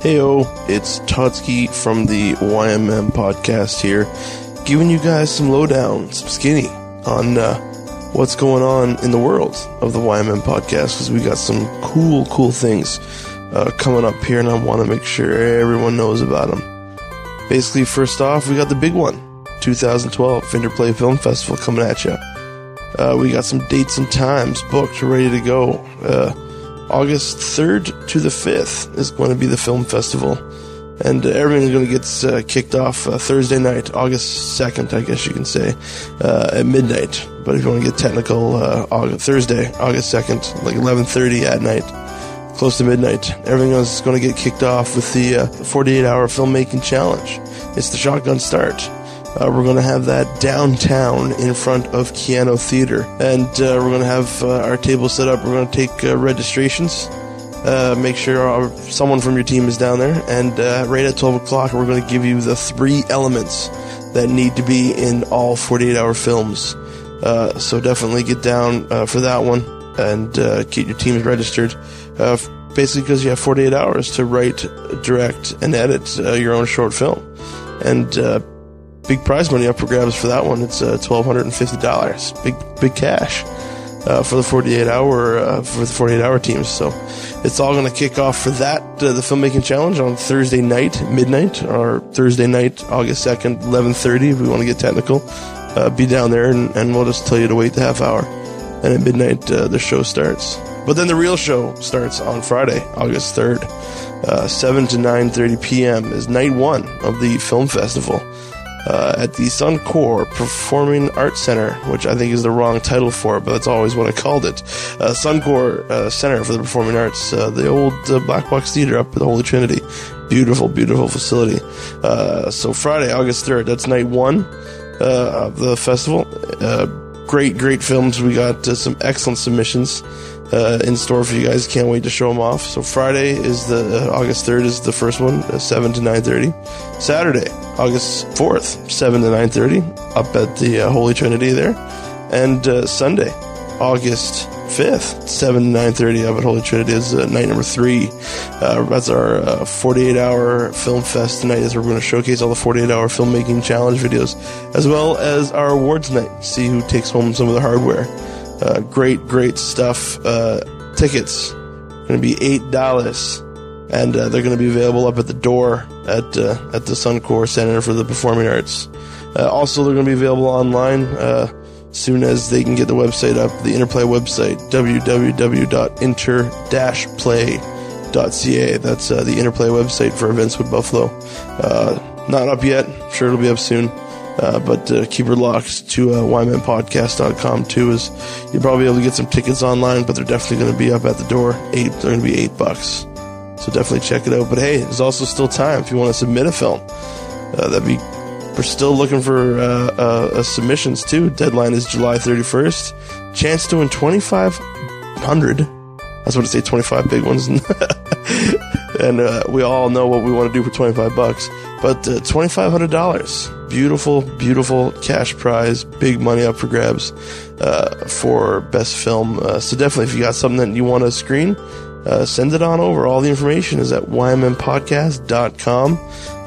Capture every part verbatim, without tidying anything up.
Heyo, it's Totsky from the Y M M Podcast here, giving you guys some lowdown, some skinny on uh, what's going on in the world of the Y M M Podcast, because we got some cool, cool things uh, coming up here, and I want to make sure everyone knows about them. Basically, first off, we got the big one, twenty twelve Interplay Film Festival coming at you. Uh, we got some dates and times booked, ready to go. Uh, August third to the fifth is going to be the film festival. And uh, everything's going to get uh, kicked off uh, Thursday night, August second, I guess you can say, uh, at midnight. But if you want to get technical, uh, August, Thursday, August second, like eleven thirty at night, close to midnight. Everything else is going to get kicked off with the uh, forty-eight hour filmmaking challenge. It's the shotgun start. Uh, we're going to have that downtown in front of Keanu Theater. And uh, we're going to have uh, our table set up. We're going to take uh, registrations. Uh, make sure our, someone from your team is down there. And uh, right at twelve o'clock, we're going to give you the three elements that need to be in all forty-eight hour films. Uh, so definitely get down uh, for that one and uh, get your teams registered. Uh, basically because you have forty-eight hours to write, direct, and edit uh, your own short film. And uh big prize money up for grabs for that one. It's uh, one thousand two hundred fifty dollars. Big big cash uh, for the forty-eight hour uh, for the forty-eight hour teams. So it's all going to kick off for that uh, the filmmaking challenge on Thursday night midnight or Thursday night August second eleven thirty. If we want to get technical, uh, be down there and, and we'll just tell you to wait the half hour. And at midnight uh, the show starts. But then the real show starts on Friday, August third, uh, seven to nine thirty p.m. is night one of the film festival. Uh, at the Suncor Performing Arts Center, which I think is the wrong title for it, but that's always what I called it. Uh, Suncor uh, Center for the Performing Arts, uh, the old uh, Black Box Theater up at the Holy Trinity. Beautiful, beautiful facility. Uh, so Friday, August third, that's night one uh, of the festival. Uh, great, great films. We got uh, some excellent submissions uh, in store for you guys. Can't wait to show them off. So Friday is the uh, August third is the first one, uh, seven to nine thirty. Saturday, August fourth, seven to nine thirty, up at the uh, Holy Trinity there. And uh, Sunday, August fifth, seven to nine thirty, up at Holy Trinity is uh, night number three. Uh, that's our uh, forty-eight hour film fest tonight, as we're going to showcase all the forty-eight hour filmmaking challenge videos, as well as our awards night. See who takes home some of the hardware. Uh, great, great stuff. Uh, tickets going to be eight dollars. And uh, they're going to be available up at the door at uh, at the Suncor Center for the Performing Arts. Uh, also, they're going to be available online uh, soon as they can get the website up, the Interplay website, w w w dot inter dash play dot c a. That's uh, the Interplay website for events with Buffalo. Uh, not up yet. I'm sure it'll be up soon. Uh, but uh, keep your locks to uh, Y M M podcast dot com too. Is you'll probably be able to get some tickets online, but they're definitely going to be up at the door. Eight, they're going to be eight bucks. So definitely check it out. But hey, there's also still time if you want to submit a film. Uh, that'd be we're still looking for uh, uh, uh, submissions too. Deadline is July thirty-first. Chance to win twenty-five hundred. That's what I say, twenty-five big ones. And uh, we all know what we want to do for twenty-five bucks. But uh, twenty-five hundred dollars. Beautiful, beautiful cash prize. Big money up for grabs uh, for best film. Uh, so definitely, if you got something that you want to screen, Uh, send it on over. All the information is at Y M M podcast dot com.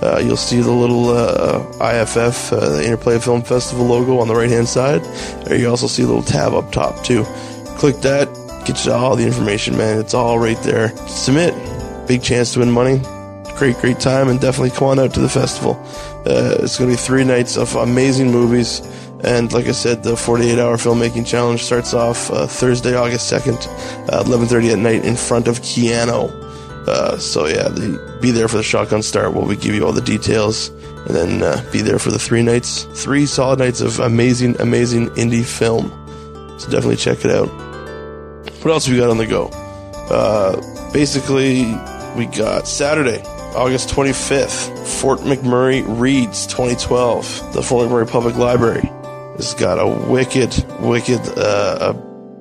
Uh, you'll see the little uh, I F F, uh, the Interplay Film Festival logo on the right-hand side. There you also see a little tab up top, too. Click that. Get you all the information, man. It's all right there. Submit. Big chance to win money. Great, great time, and definitely come on out to the festival. Uh, it's going to be three nights of amazing movies. And like I said, the forty-eight hour filmmaking challenge starts off uh, Thursday, August second, uh, eleven thirty at night in front of Keanu. Uh, so yeah, the, be there for the shotgun start where we give you all the details. And then uh, be there for the three nights, three solid nights of amazing, amazing indie film. So definitely check it out. What else we got on the go? Uh, basically, we got Saturday, August twenty-fifth, Fort McMurray Reads twenty twelve, the Fort McMurray Public Library. It's got a wicked, wicked uh,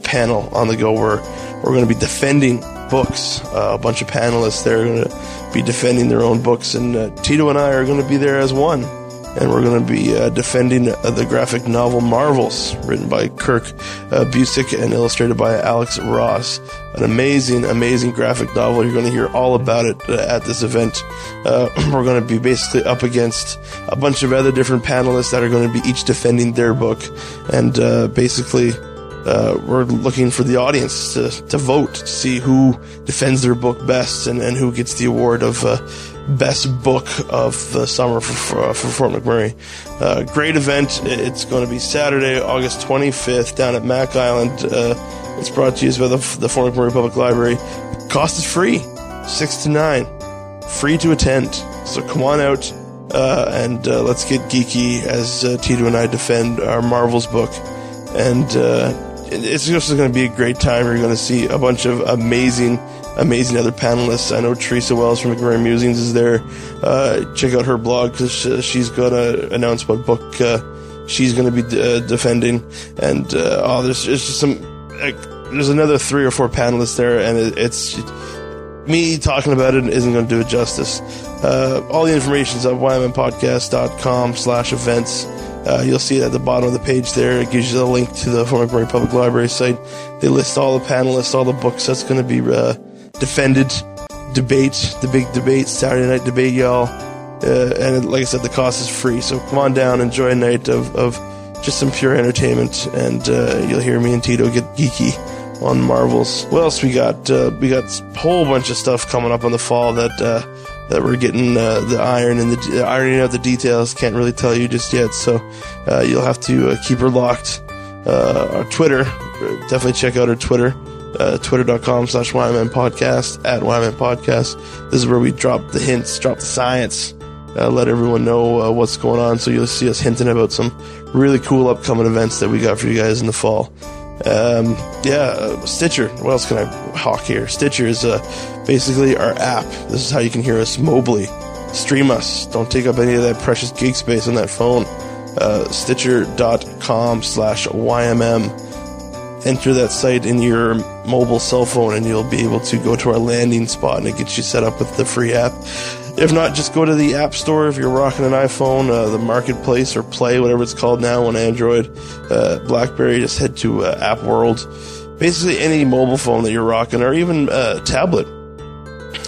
panel on the go where we're going to be defending books. Uh, a bunch of panelists there are going to be defending their own books, and uh, Tito and I are going to be there as one. and we're going to be uh, defending uh, the graphic novel Marvels, written by Kirk uh, Busick and illustrated by Alex Ross. An amazing, amazing graphic novel. You're going to hear all about it uh, at this event. Uh, we're going to be basically up against a bunch of other different panelists that are going to be each defending their book, and uh, basically... Uh, we're looking for the audience to, to vote to see who defends their book best and, and who gets the award of uh, best book of the summer for, for, for Fort McMurray. Uh, great event. It's going to be Saturday, August twenty-fifth, down at Mack Island. Uh, it's brought to you by the, the Fort McMurray Public Library. Cost is free, six to nine, free to attend. So come on out uh, and uh, let's get geeky as uh, Tito and I defend our Marvels book. And uh, it's just going to be a great time. You're going to see a bunch of amazing, amazing other panelists. I know Teresa Wells from McMurray Musings is there. Uh, check out her blog because she's going to announce what book uh, she's going to be uh, defending. And uh, oh, there's, there's just some. Like, there's another three or four panelists there, and it, it's me talking about it isn't going to do it justice. Uh, all the information is at Y M M podcast dot com slash events. Uh, you'll see it at the bottom of the page there. It gives you the link to the Fort McMurray Public Library site. They list all the panelists, all the books that's going to be uh, defended. Debate, the big debate, Saturday night debate, y'all. Uh, and like I said, the cost is free. So come on down, enjoy a night of, of just some pure entertainment, and uh, you'll hear me and Tito get geeky on Marvels. What else we got? Uh, we got a whole bunch of stuff coming up in the fall that... Uh, that we're getting uh, the iron and the, the ironing out the details. Can't really tell you just yet, so uh, you'll have to uh, keep her locked. Uh, our Twitter, definitely check out our Twitter, uh, twitter dot com slash Y M M podcast, at Y M M Podcast. This is where we drop the hints, drop the science, uh, let everyone know uh, what's going on, so you'll see us hinting about some really cool upcoming events that we got for you guys in the fall. Um, yeah, uh, Stitcher. What else can I hawk here? Stitcher is uh, basically our app. This is how you can hear us mobily. Stream us. Don't take up any of that precious gig space on that phone. Uh, Stitcher dot com slash Y M M. Enter that site in your mobile cell phone and you'll be able to go to our landing spot, and it gets you set up with the free app. If not, just go to the App Store if you're rocking an iPhone, uh, the Marketplace, or Play, whatever it's called now on Android, uh, BlackBerry. Just head to uh, App World. Basically, any mobile phone that you're rocking, or even a uh, tablet,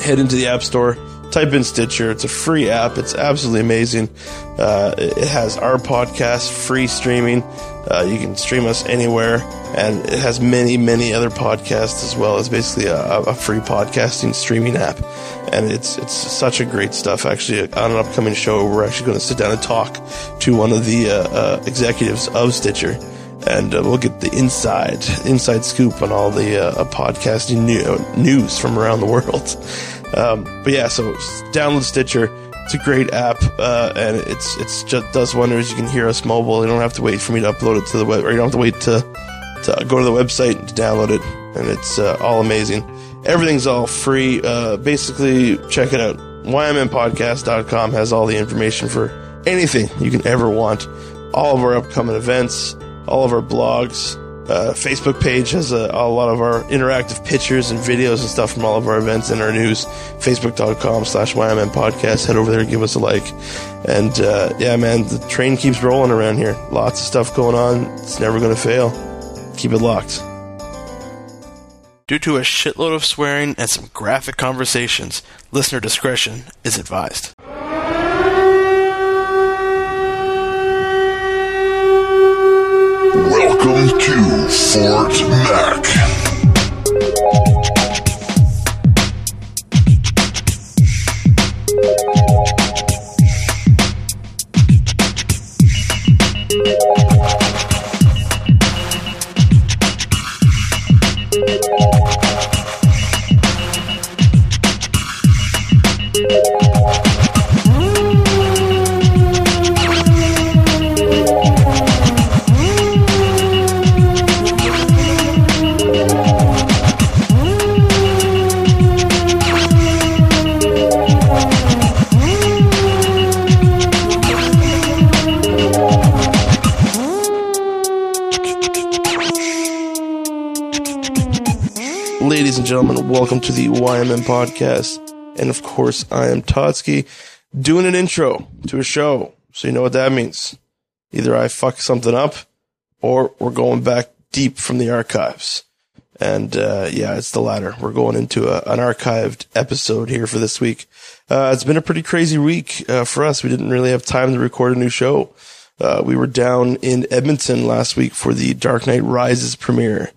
head into the App Store, type in Stitcher. It's a free app. It's absolutely amazing. Uh, it has our podcast, free streaming. Uh, you can stream us anywhere, and it has many, many other podcasts as well. It's basically a, a free podcasting streaming app, and it's it's such a great stuff. Actually, on an upcoming show, we're actually going to sit down and talk to one of the uh, uh, executives of Stitcher, and uh, we'll get the inside inside scoop on all the uh, podcasting new, news from around the world. Um, but yeah, so download Stitcher. It's a great app, uh, and it's it's just does wonders. You can hear us mobile. You don't have to wait for me to upload it to the web, or you don't have to wait to, to go to the website to download it, and it's uh, all amazing. Everything's all free. Uh, basically, check it out. Y M M podcast dot com has all the information for anything you can ever want. All of our upcoming events, all of our blogs. Uh, Facebook page has a, a lot of our interactive pictures and videos and stuff from all of our events and our news. Facebook dot com slash Y M M podcast. Head over there and give us a like. And uh, yeah, man, the train keeps rolling around here. Lots of stuff going on. It's never going to fail. Keep it locked. Due to a shitload of swearing and some graphic conversations, listener discretion is advised. Welcome to Fort Mac. Gentlemen, welcome to the Y M M Podcast, and of course I am Totsky, doing an intro to a show So you know what that means. Either I fuck something up or we're going back deep from the archives. And, uh, yeah, it's the latter. We're going into a, an archived episode here for this week. Uh, it's been a pretty crazy week, uh, for us. We didn't really have time to record a new show. Uh, we were down in Edmonton last week for the Dark Knight Rises premiere,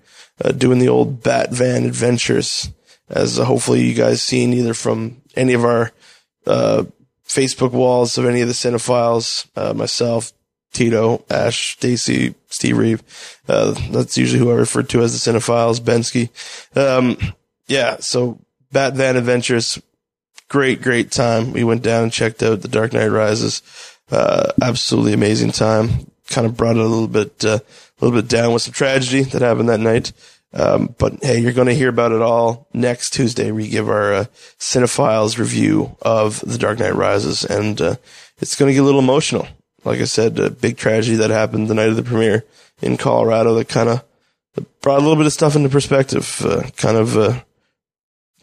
uh, doing the old Bat Van adventures, as uh, hopefully you guys seen either from any of our, uh, Facebook walls of any of the cinephiles, uh, myself, Tito, Ash, Stacy, Steve Reeve. Uh, that's usually who I refer to as the cinephiles, Bensky. Um, yeah, so Bat Van Adventures, great, great time. We went down and checked out The Dark Knight Rises. Uh, absolutely amazing time. Kind of brought it a little bit, uh, a little bit down with some tragedy that happened that night. Um, but hey, you're going to hear about it all next Tuesday. We give our, uh, cinephiles review of The Dark Knight Rises, and, uh, it's going to get a little emotional. Like I said, a big tragedy that happened the night of the premiere in Colorado that kind of brought a little bit of stuff into perspective, uh, kind of uh,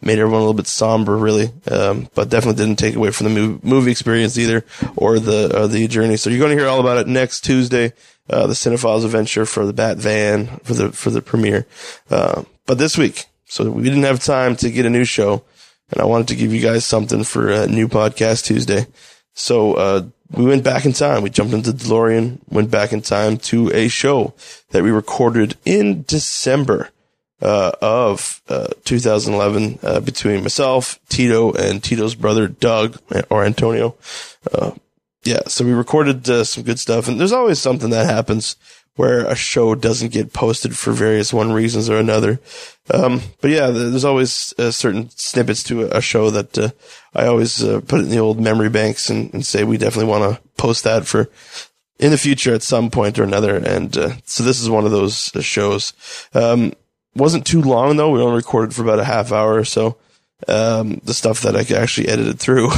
made everyone a little bit somber, really, um, but definitely didn't take away from the movie experience either, or the uh, the journey. So you're going to hear all about it next Tuesday, uh, the Cinephiles Adventure for the Bat Van, for the, for the premiere. Uh, but this week, so we didn't have time to get a new show, and I wanted to give you guys something for a new podcast Tuesday. So, uh, we went back in time. We jumped into DeLorean, went back in time to a show that we recorded in December, uh, of, uh, two thousand eleven, uh, between myself, Tito, and Tito's brother, Doug, or Antonio. Uh, yeah, so we recorded uh, some good stuff, and there's always something that happens where a show doesn't get posted for various one reasons or another. Um, but yeah, there's always uh, certain snippets to a show that uh, I always uh, put in the old memory banks and, and say we definitely want to post that for in the future at some point or another. And uh, so this is one of those shows. Um, wasn't too long, though. We only recorded for about a half hour or so. Um, the stuff that I actually edited through.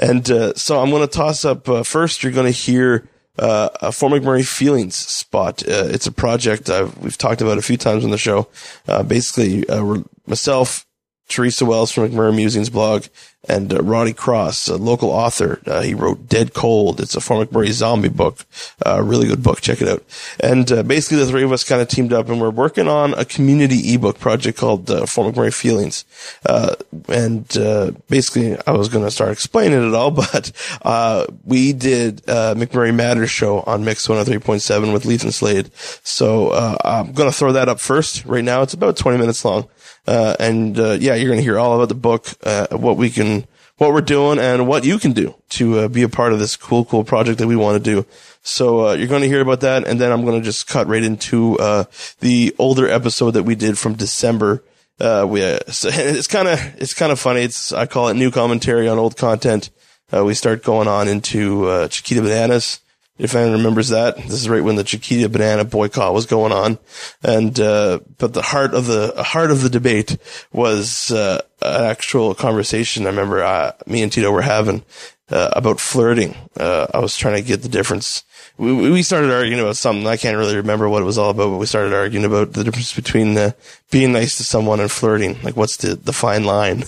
and uh, so I'm going to toss up uh, first. You're going to hear Uh, a Fort McMurray Feelings spot. Uh, it's a project I've, we've talked about a few times on the show. Uh, basically, uh, myself, Teresa Wells from McMurray Musings blog, and uh, Roddy Cross, a local author. Uh, he wrote Dead Cold. It's a Fort McMurray zombie book. A uh, really good book. Check it out. And uh, basically, the three of us kind of teamed up, and we're working on a community ebook project called uh, Fort McMurray Feelings. Uh, and uh, basically, I was going to start explaining it all, but uh, we did uh, McMurray Matters show on Mix one oh three point seven with Ethan Slade. So uh, I'm going to throw that up first right now. It's about twenty minutes long. Uh, and uh, yeah, you're going to hear all about the book, uh, what we can what we're doing and what you can do to uh, be a part of this cool, cool project that we want to do. So uh, you're going to hear about that, and then I'm going to just cut right into uh, the older episode that we did from December. Uh, we uh, so it's kind of it's kind of funny. It's I call it new commentary on old content. Uh, we start going on into uh, Chiquita Bananas. If anyone remembers that, this is right when the Chiquita banana boycott was going on, and uh, but the heart of the heart of the debate was uh, an actual conversation. I remember I, me and Tito were having uh, about flirting. Uh, I was trying to get the difference. We, we started arguing about something. I can't really remember what it was all about, but we started arguing about the difference between uh, being nice to someone and flirting. Like, what's the the fine line?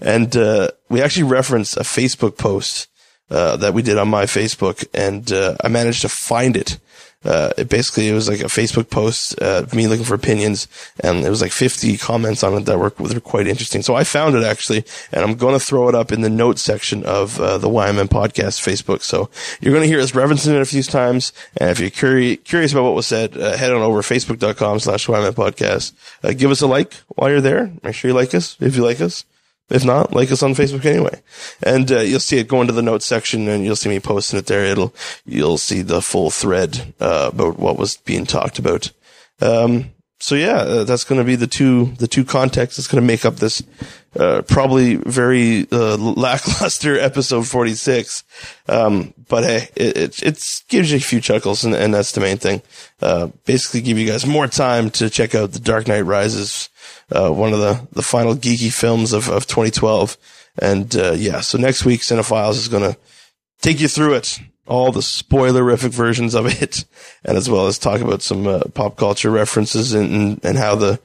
And uh, we actually referenced a Facebook post Uh, that we did on my Facebook, and uh, I managed to find it. Uh, it basically, it was like a Facebook post, uh, me looking for opinions, and there was like fifty comments on it that were, that were quite interesting. So I found it actually, and I'm going to throw it up in the notes section of uh, the Y M M Podcast Facebook. So you're going to hear us referencing it a few times, and if you're curi- curious about what was said, uh, head on over to facebook dot com slash Y M M Podcast. Uh, give us a like while you're there. Make sure you like us if you like us. If not, like us on Facebook anyway. And uh, you'll see it go into the notes section, and you'll see me posting it there. It'll, you'll see the full thread uh, about what was being talked about. Um, so yeah, uh, that's going to be the two, the two contexts that's going to make up this uh, probably very uh, lackluster episode forty-six. Um, but hey, it, it it's gives you a few chuckles, and, and that's the main thing. Uh, basically, give you guys more time to check out The Dark Knight Rises. Uh, one of the, the final geeky films of, of twenty twelve. And, uh, yeah, so next week, Cinephiles is going to take you through it, all the spoilerific versions of it, and as well as talk about some uh, pop culture references and, and, and how the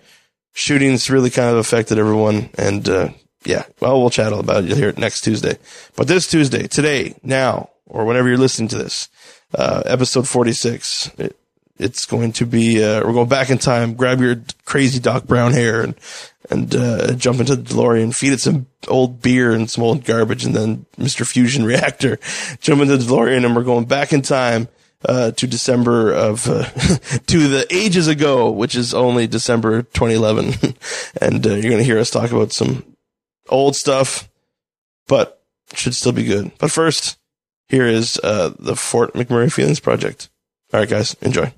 shootings really kind of affected everyone. And, uh, yeah, well, we'll chat all about it. You'll hear it next Tuesday. But this Tuesday, today, now, or whenever you're listening to this, uh, episode forty-six. It, it's going to be, uh, we're going back in time. Grab your crazy Doc Brown hair and, and uh, jump into the DeLorean, feed it some old beer and some old garbage, and then Mister Fusion Reactor, jump into the DeLorean, and we're going back in time uh, to December of, uh, to the ages ago, which is only December twenty eleven. And uh, you're going to hear us talk about some old stuff, but should still be good. But first, here is uh, the Fort McMurray Feelings Project. All right, guys, enjoy.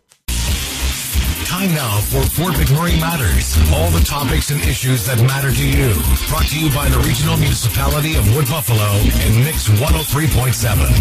Time now for Fort McMurray Matters. All the topics and issues that matter to you. Brought to you by the Regional Municipality of Wood Buffalo and Mix one oh three point seven.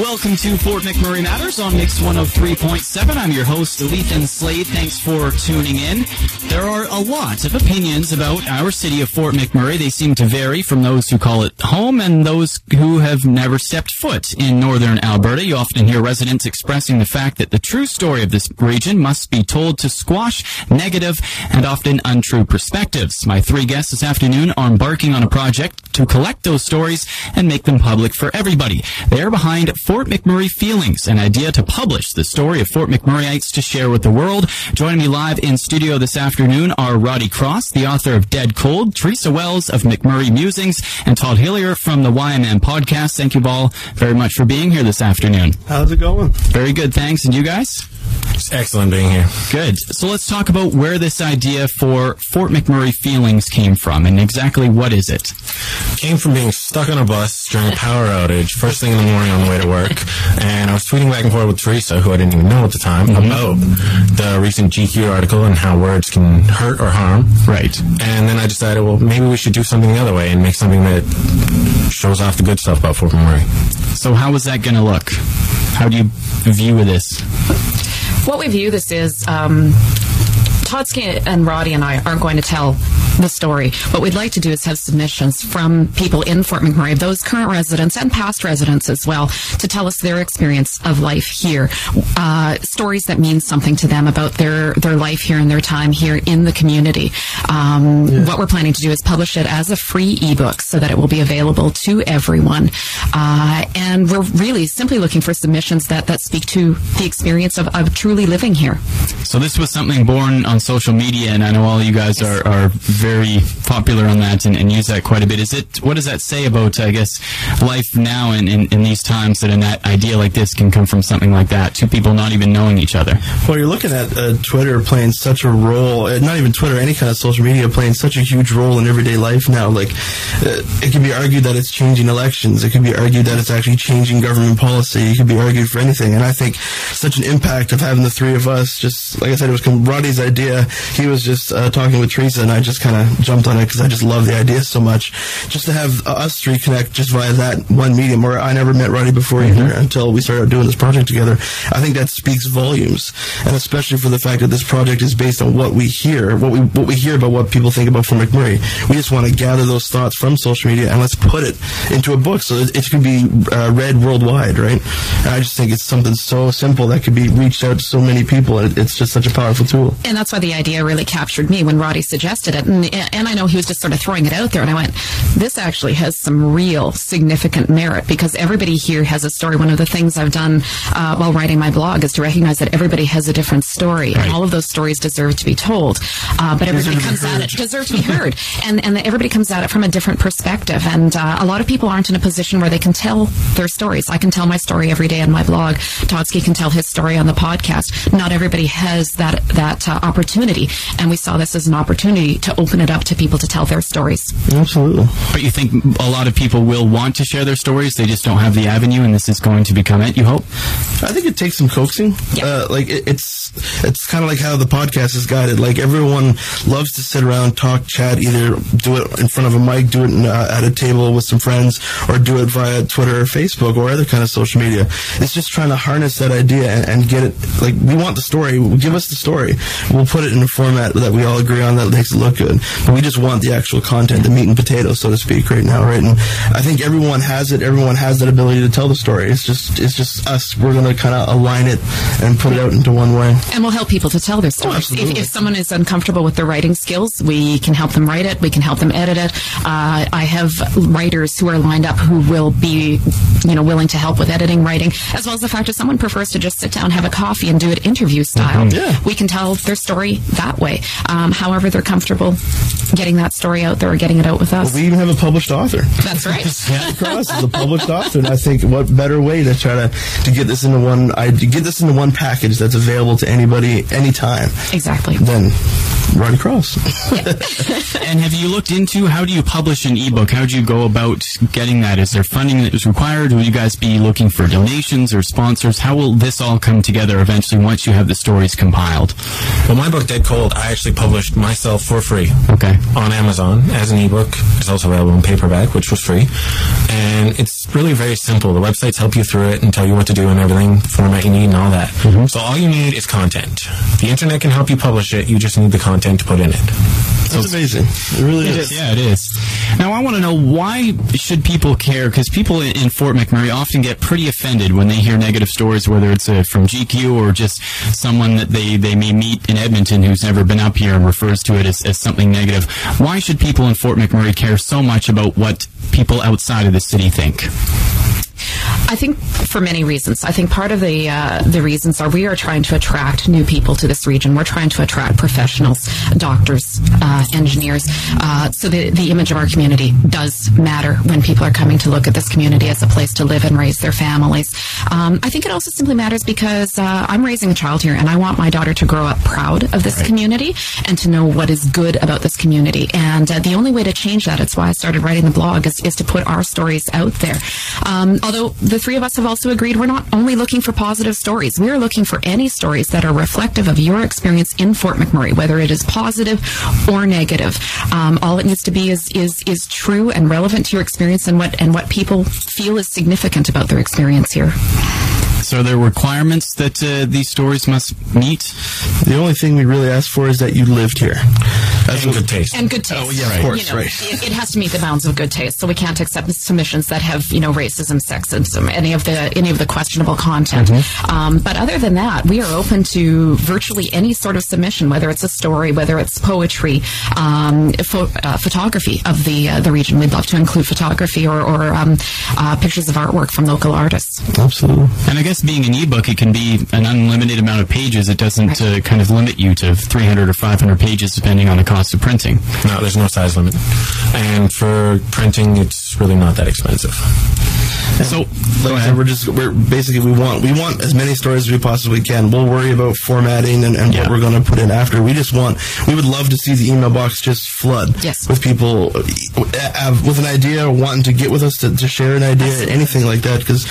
Welcome to Fort McMurray Matters on Mix one oh three point seven. I'm your host, Ethan Slade. Thanks for tuning in. There are a lot of opinions about our city of Fort McMurray. They seem to vary from those who call it home and those who have never stepped foot in northern Alberta. You often hear residents expressing the fact that the true story of this region must be be told to squash negative and often untrue perspectives. My three guests this afternoon are embarking on a project to collect those stories and make them public for everybody. They are behind Fort McMurray Feelings, an idea to publish the story of Fort McMurrayites to share with the world. Joining me live in studio this afternoon are Roddy Cross, the author of Dead Cold, Teresa Wells of McMurray Musings, and Todd Hillier from the Y M M Podcast. Thank you all very much for being here this afternoon. How's it going? Very good, thanks. And you guys? It's excellent being here. Good. So let's talk about where this idea for Fort McMurray Feelings came from, and exactly what is it? It came from being stuck on a bus during a power outage, first thing in the morning on the way to work, and I was tweeting back and forth with Teresa, who I didn't even know at the time, mm-hmm. about the recent G Q article and how words can hurt or harm. Right. And then I decided, well, maybe we should do something the other way and make something that shows off the good stuff about Fort McMurray. So how is that going to look? How do you view this? What we view this is, um, Totsky and Roddy and I aren't going to tell the story. What we'd like to do is have submissions from people in Fort McMurray, those current residents and past residents as well, to tell us their experience of life here. Uh, stories that mean something to them about their, their life here and their time here in the community. Um, yeah. What we're planning to do is publish it as a free ebook so that it will be available to everyone. Uh, and we're really simply looking for submissions that, that speak to the experience of, of truly living here. So this was something born on social media, and I know all you guys are, are very popular on that and, and use that quite a bit. Is it? What does that say about, I guess, life now and in, in, in these times, that an idea like this can come from something like that, two people not even knowing each other? Well, you're looking at uh, Twitter playing such a role, uh, not even Twitter, any kind of social media playing such a huge role in everyday life now. Like, uh, it can be argued that it's changing elections. It can be argued that it's actually changing government policy. It can be argued for anything. And I think such an impact of having the three of us, just, like I said, it was Roddy's idea. He was just uh, talking with Teresa, and I just kind of jumped on it because I just love the idea so much. Just to have uh, us three connect just via that one medium, where I never met Roddy before mm-hmm. either, until we started doing this project together. I think that speaks volumes, and especially for the fact that this project is based on what we hear, what we what we hear about what people think about Fort McMurray. We just want to gather those thoughts from social media and let's put it into a book so that it can be uh, read worldwide, right? And I just think it's something so simple that could be reached out to so many people, and it's just such a powerful tool. And that's why the idea really captured me when Roddy suggested it. And, and I know he was just sort of throwing it out there, and I went, this actually has some real significant merit, because everybody here has a story. One of the things I've done uh, while writing my blog is to recognize that everybody has a different story, right. And all of those stories deserve to be told, uh, but everybody comes at it, deserve to be heard, and, and everybody comes at it from a different perspective, and uh, a lot of people aren't in a position where they can tell their stories. I can tell my story every day on my blog. Totsky can tell his story on the podcast. Not everybody has that, that uh, opportunity, and we saw this as an opportunity to open it up to people to tell their stories. Absolutely. But you think a lot of people will want to share their stories, they just don't have the avenue, and this is going to become it, you hope? I think it takes some coaxing. Yeah. Uh, like, it, it's it's kind of like how the podcast is guided. Like, everyone loves to sit around, talk, chat, either do it in front of a mic, do it in, uh, at a table with some friends, or do it via Twitter or Facebook or other kind of social media. It's just trying to harness that idea and, and get it, like, we want the story, give us the story. We'll put it in a format that we all agree on that makes it look good. But we just want the actual content, the meat and potatoes, so to speak, right now, right? And I think everyone has it. Everyone has that ability to tell the story. It's just it's just us. We're going to kind of align it and put it out into one way. And we'll help people to tell their stories. Oh, if, if someone is uncomfortable with their writing skills, we can help them write it. We can help them edit it. Uh, I have writers who are lined up who will be you know, willing to help with editing, writing, as well as the fact that someone prefers to just sit down, have a coffee, and do it interview style. Mm-hmm. Yeah. We can tell their story that way. Um, however they're comfortable getting that story out there or getting it out with us. Well, we even have a published author. That's right. Roddy Cross is a published author, and I think what better way to try to, to get this into one I get this into one package that's available to anybody anytime. Exactly. Then Roddy Cross. And have you looked into how do you publish an ebook? How do you go about getting that? Is there funding that is required? Will you guys be looking for donations or sponsors? How will this all come together eventually once you have the stories compiled? Well, my book, Dead Cold, I actually published myself for free. Okay. On Amazon as an ebook. It's also available in paperback, which was free. And it's really very simple. The websites help you through it and tell you what to do and everything, format you need and all that. Mm-hmm. So all you need is content. The internet can help you publish it. You just need the content to put in it. It's amazing. It really it is. is. Yeah, it is. Now, I want to know, why should people care? Because people in Fort McMurray often get pretty offended when they hear negative stories, whether it's uh, from G Q or just someone that they, they may meet in Edmonton who's never been up here and refers to it as, as something negative. Why should people in Fort McMurray care so much about what people outside of the city think? I think for many reasons. I think part of the uh, the reasons are we are trying to attract new people to this region. We're trying to attract professionals, doctors, uh, engineers, uh, so the, the image of our community does matter when people are coming to look at this community as a place to live and raise their families. Um, I think it also simply matters because uh, I'm raising a child here, and I want my daughter to grow up proud of this right. community and to know what is good about this community. And uh, the only way to change that, it's why I started writing the blog, is, is to put our stories out there. Um, although the three of us have also agreed we're not only looking for positive stories. We are looking for any stories that are reflective of your experience in Fort McMurray, whether it is positive or negative. Um, all it needs to be is is is true and relevant to your experience and what and what people feel is significant about their experience here. So are there requirements that uh, these stories must meet? The only thing we really ask for is that you lived here. That's and good taste. And good taste. Oh, yeah, right. Of course, you know, right. It, it has to meet the bounds of good taste, so we can't accept submissions that have, you know, racism, sexism, any of the any of the questionable content. Mm-hmm. Um, but other than that, we are open to virtually any sort of submission, whether it's a story, whether it's poetry, um, pho- uh, photography of the uh, the region. We'd love to include photography or, or um, uh, pictures of artwork from local artists. Absolutely. And I guess being an ebook, it can be an unlimited amount of pages. It doesn't uh, kind of limit you to three hundred or five hundred pages, depending on the cost of printing. No, there's no size limit. And for printing, it's really not that expensive. So, like, we're just we're basically we want we want as many stories as we possibly can. We'll worry about formatting and, and yeah. what we're going to put in after. We just want we would love to see the email box just flood yes. with people uh, with an idea or wanting to get with us to, to share an idea, Absolutely. anything like that. Because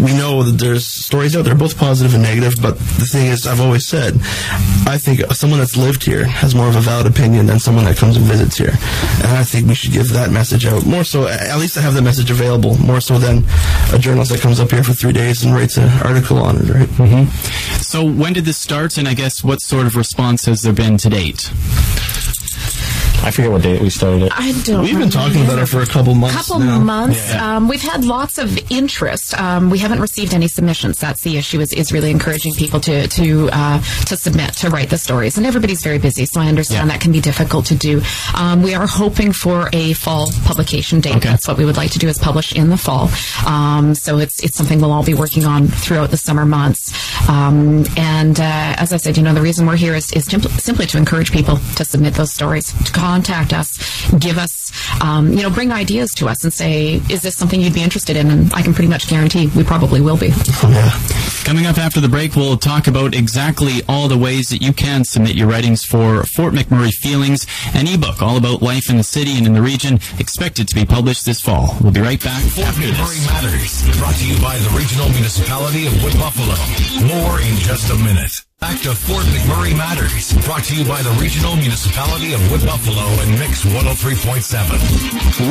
we know that there's stories out there, both positive and negative. But the thing is, I've always said, I think someone that's lived here has more of a valid opinion than someone that comes and visits here. And I think we should give that message out more so. At least I have that message available more so than a journalist that comes up here for three days and writes an article on it, right? Mm-hmm. So when did this start, and I guess what sort of response has there been to date? I forget what date we started it. I don't We've been talking about it for a couple months couple now. months. Yeah. Um, we've had lots of interest. Um, we haven't received any submissions. That's the issue, is, is really encouraging people to to uh, to submit, to write the stories. And everybody's very busy, so I understand yeah. that can be difficult to do. Um, we are hoping for a fall publication date. Okay. That's what we would like to do, is publish in the fall. Um, so it's it's something we'll all be working on throughout the summer months. Um, and uh, as I said, you know, the reason we're here is, is simpl- simply to encourage people to submit those stories, to contact us, give us, um, you know, bring ideas to us and say, is this something you'd be interested in? And I can pretty much guarantee we probably will be. Yeah. Coming up after the break, we'll talk about exactly all the ways that you can submit your writings for Fort McMurray Feelings, an ebook all about life in the city and in the region, expected to be published this fall. We'll be right back. Fort McMurray Matters, brought to you by the Regional Municipality of Wood Buffalo. More in just a minute. Back to Fort McMurray Matters, brought to you by the Regional Municipality of Wood Buffalo and Mix one oh three point seven.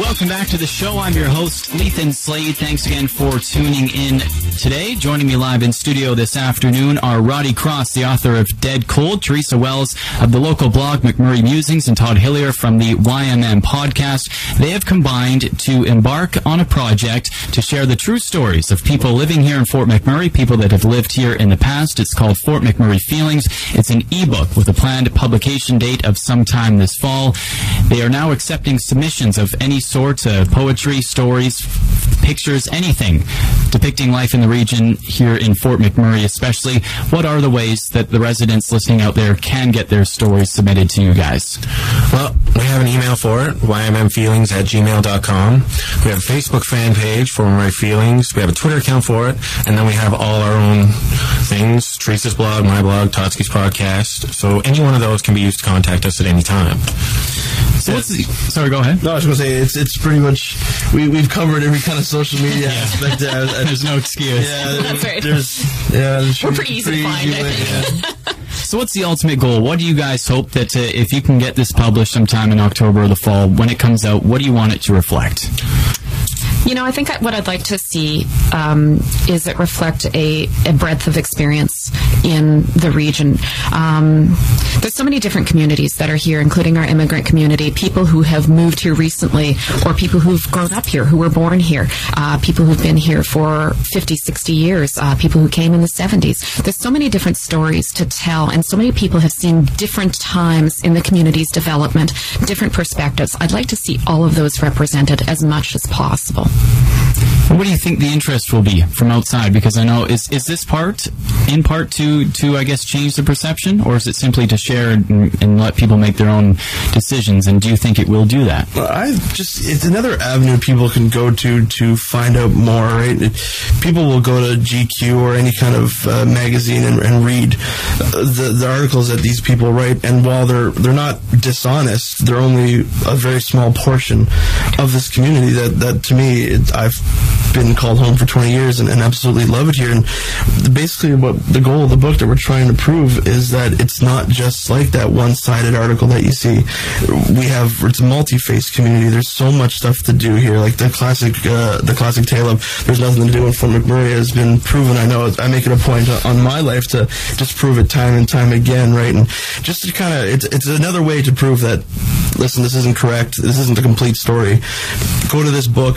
Welcome back to the show. I'm your host, Ethan Slade. Thanks again for tuning in today. Joining me live in studio this afternoon are Roddy Cross, the author of Dead Cold, Teresa Wells of the local blog McMurray Musings, and Todd Hillier from the Y M M Podcast. They have combined to embark on a project to share the true stories of people living here in Fort McMurray, people that have lived here in the past. It's called Fort McMurray Feelings. It's an ebook with a planned publication date of sometime this fall. They are now accepting submissions of any sort, uh, poetry, stories, pictures, anything depicting life in the region here in Fort McMurray especially. What are the ways that the residents listening out there can get their stories submitted to you guys? Well, we have an email for it, Y M M feelings at gmail dot com. We have a Facebook fan page for McMurray Feelings. We have a Twitter account for it. And then we have all our own things, Teresa's blog, my blog, Totsky's podcast. So any one of those can be used to contact us at any time. So what's the, sorry, go ahead. No, I was going to say, it's it's pretty much, we, we've covered every kind of social media yeah. aspect. Uh, uh, there's no excuse. Yeah, that's right. There's, yeah, there's We're pretty, pretty easy to find, I think. Yeah. So what's the ultimate goal? What do you guys hope that uh, if you can get this published sometime in October or the fall, when it comes out, what do you want it to reflect? You know, I think I, what I'd like to see um, is it reflect a, a breadth of experience in the region. Um, there's so many different communities that are here, including our immigrant community, people who have moved here recently, or people who've grown up here, who were born here, uh, people who've been here for fifty, sixty years, uh, people who came in the seventies. There's so many different stories to tell, and so many people have seen different times in the community's development, different perspectives. I'd like to see all of those represented as much as possible. What do you think the interest will be from outside? Because I know, is is this part, in part, to, to I guess, change the perception? Or is it simply to share and, and let people make their own decisions? And do you think it will do that? Well, I just it's another avenue people can go to to find out more, right? People will go to G Q or any kind of uh, magazine and, and read the, the articles that these people write. And while they're, they're not dishonest, they're only a very small portion of this community that, that to me, it, I've been called home for twenty years and, and absolutely love it here. And the, basically what the goal of the book that we're trying to prove is that it's not just like that one-sided article that you see. We have, it's a multi-faith community. There's so much stuff to do here. Like the classic uh, the classic tale of there's nothing to do in Fort McMurray has been proven. I know I make it a point on my life to just prove it time and time again, right? And just to kind of, it's, it's another way to prove that, listen, this isn't correct. This isn't the complete story. Go to this book,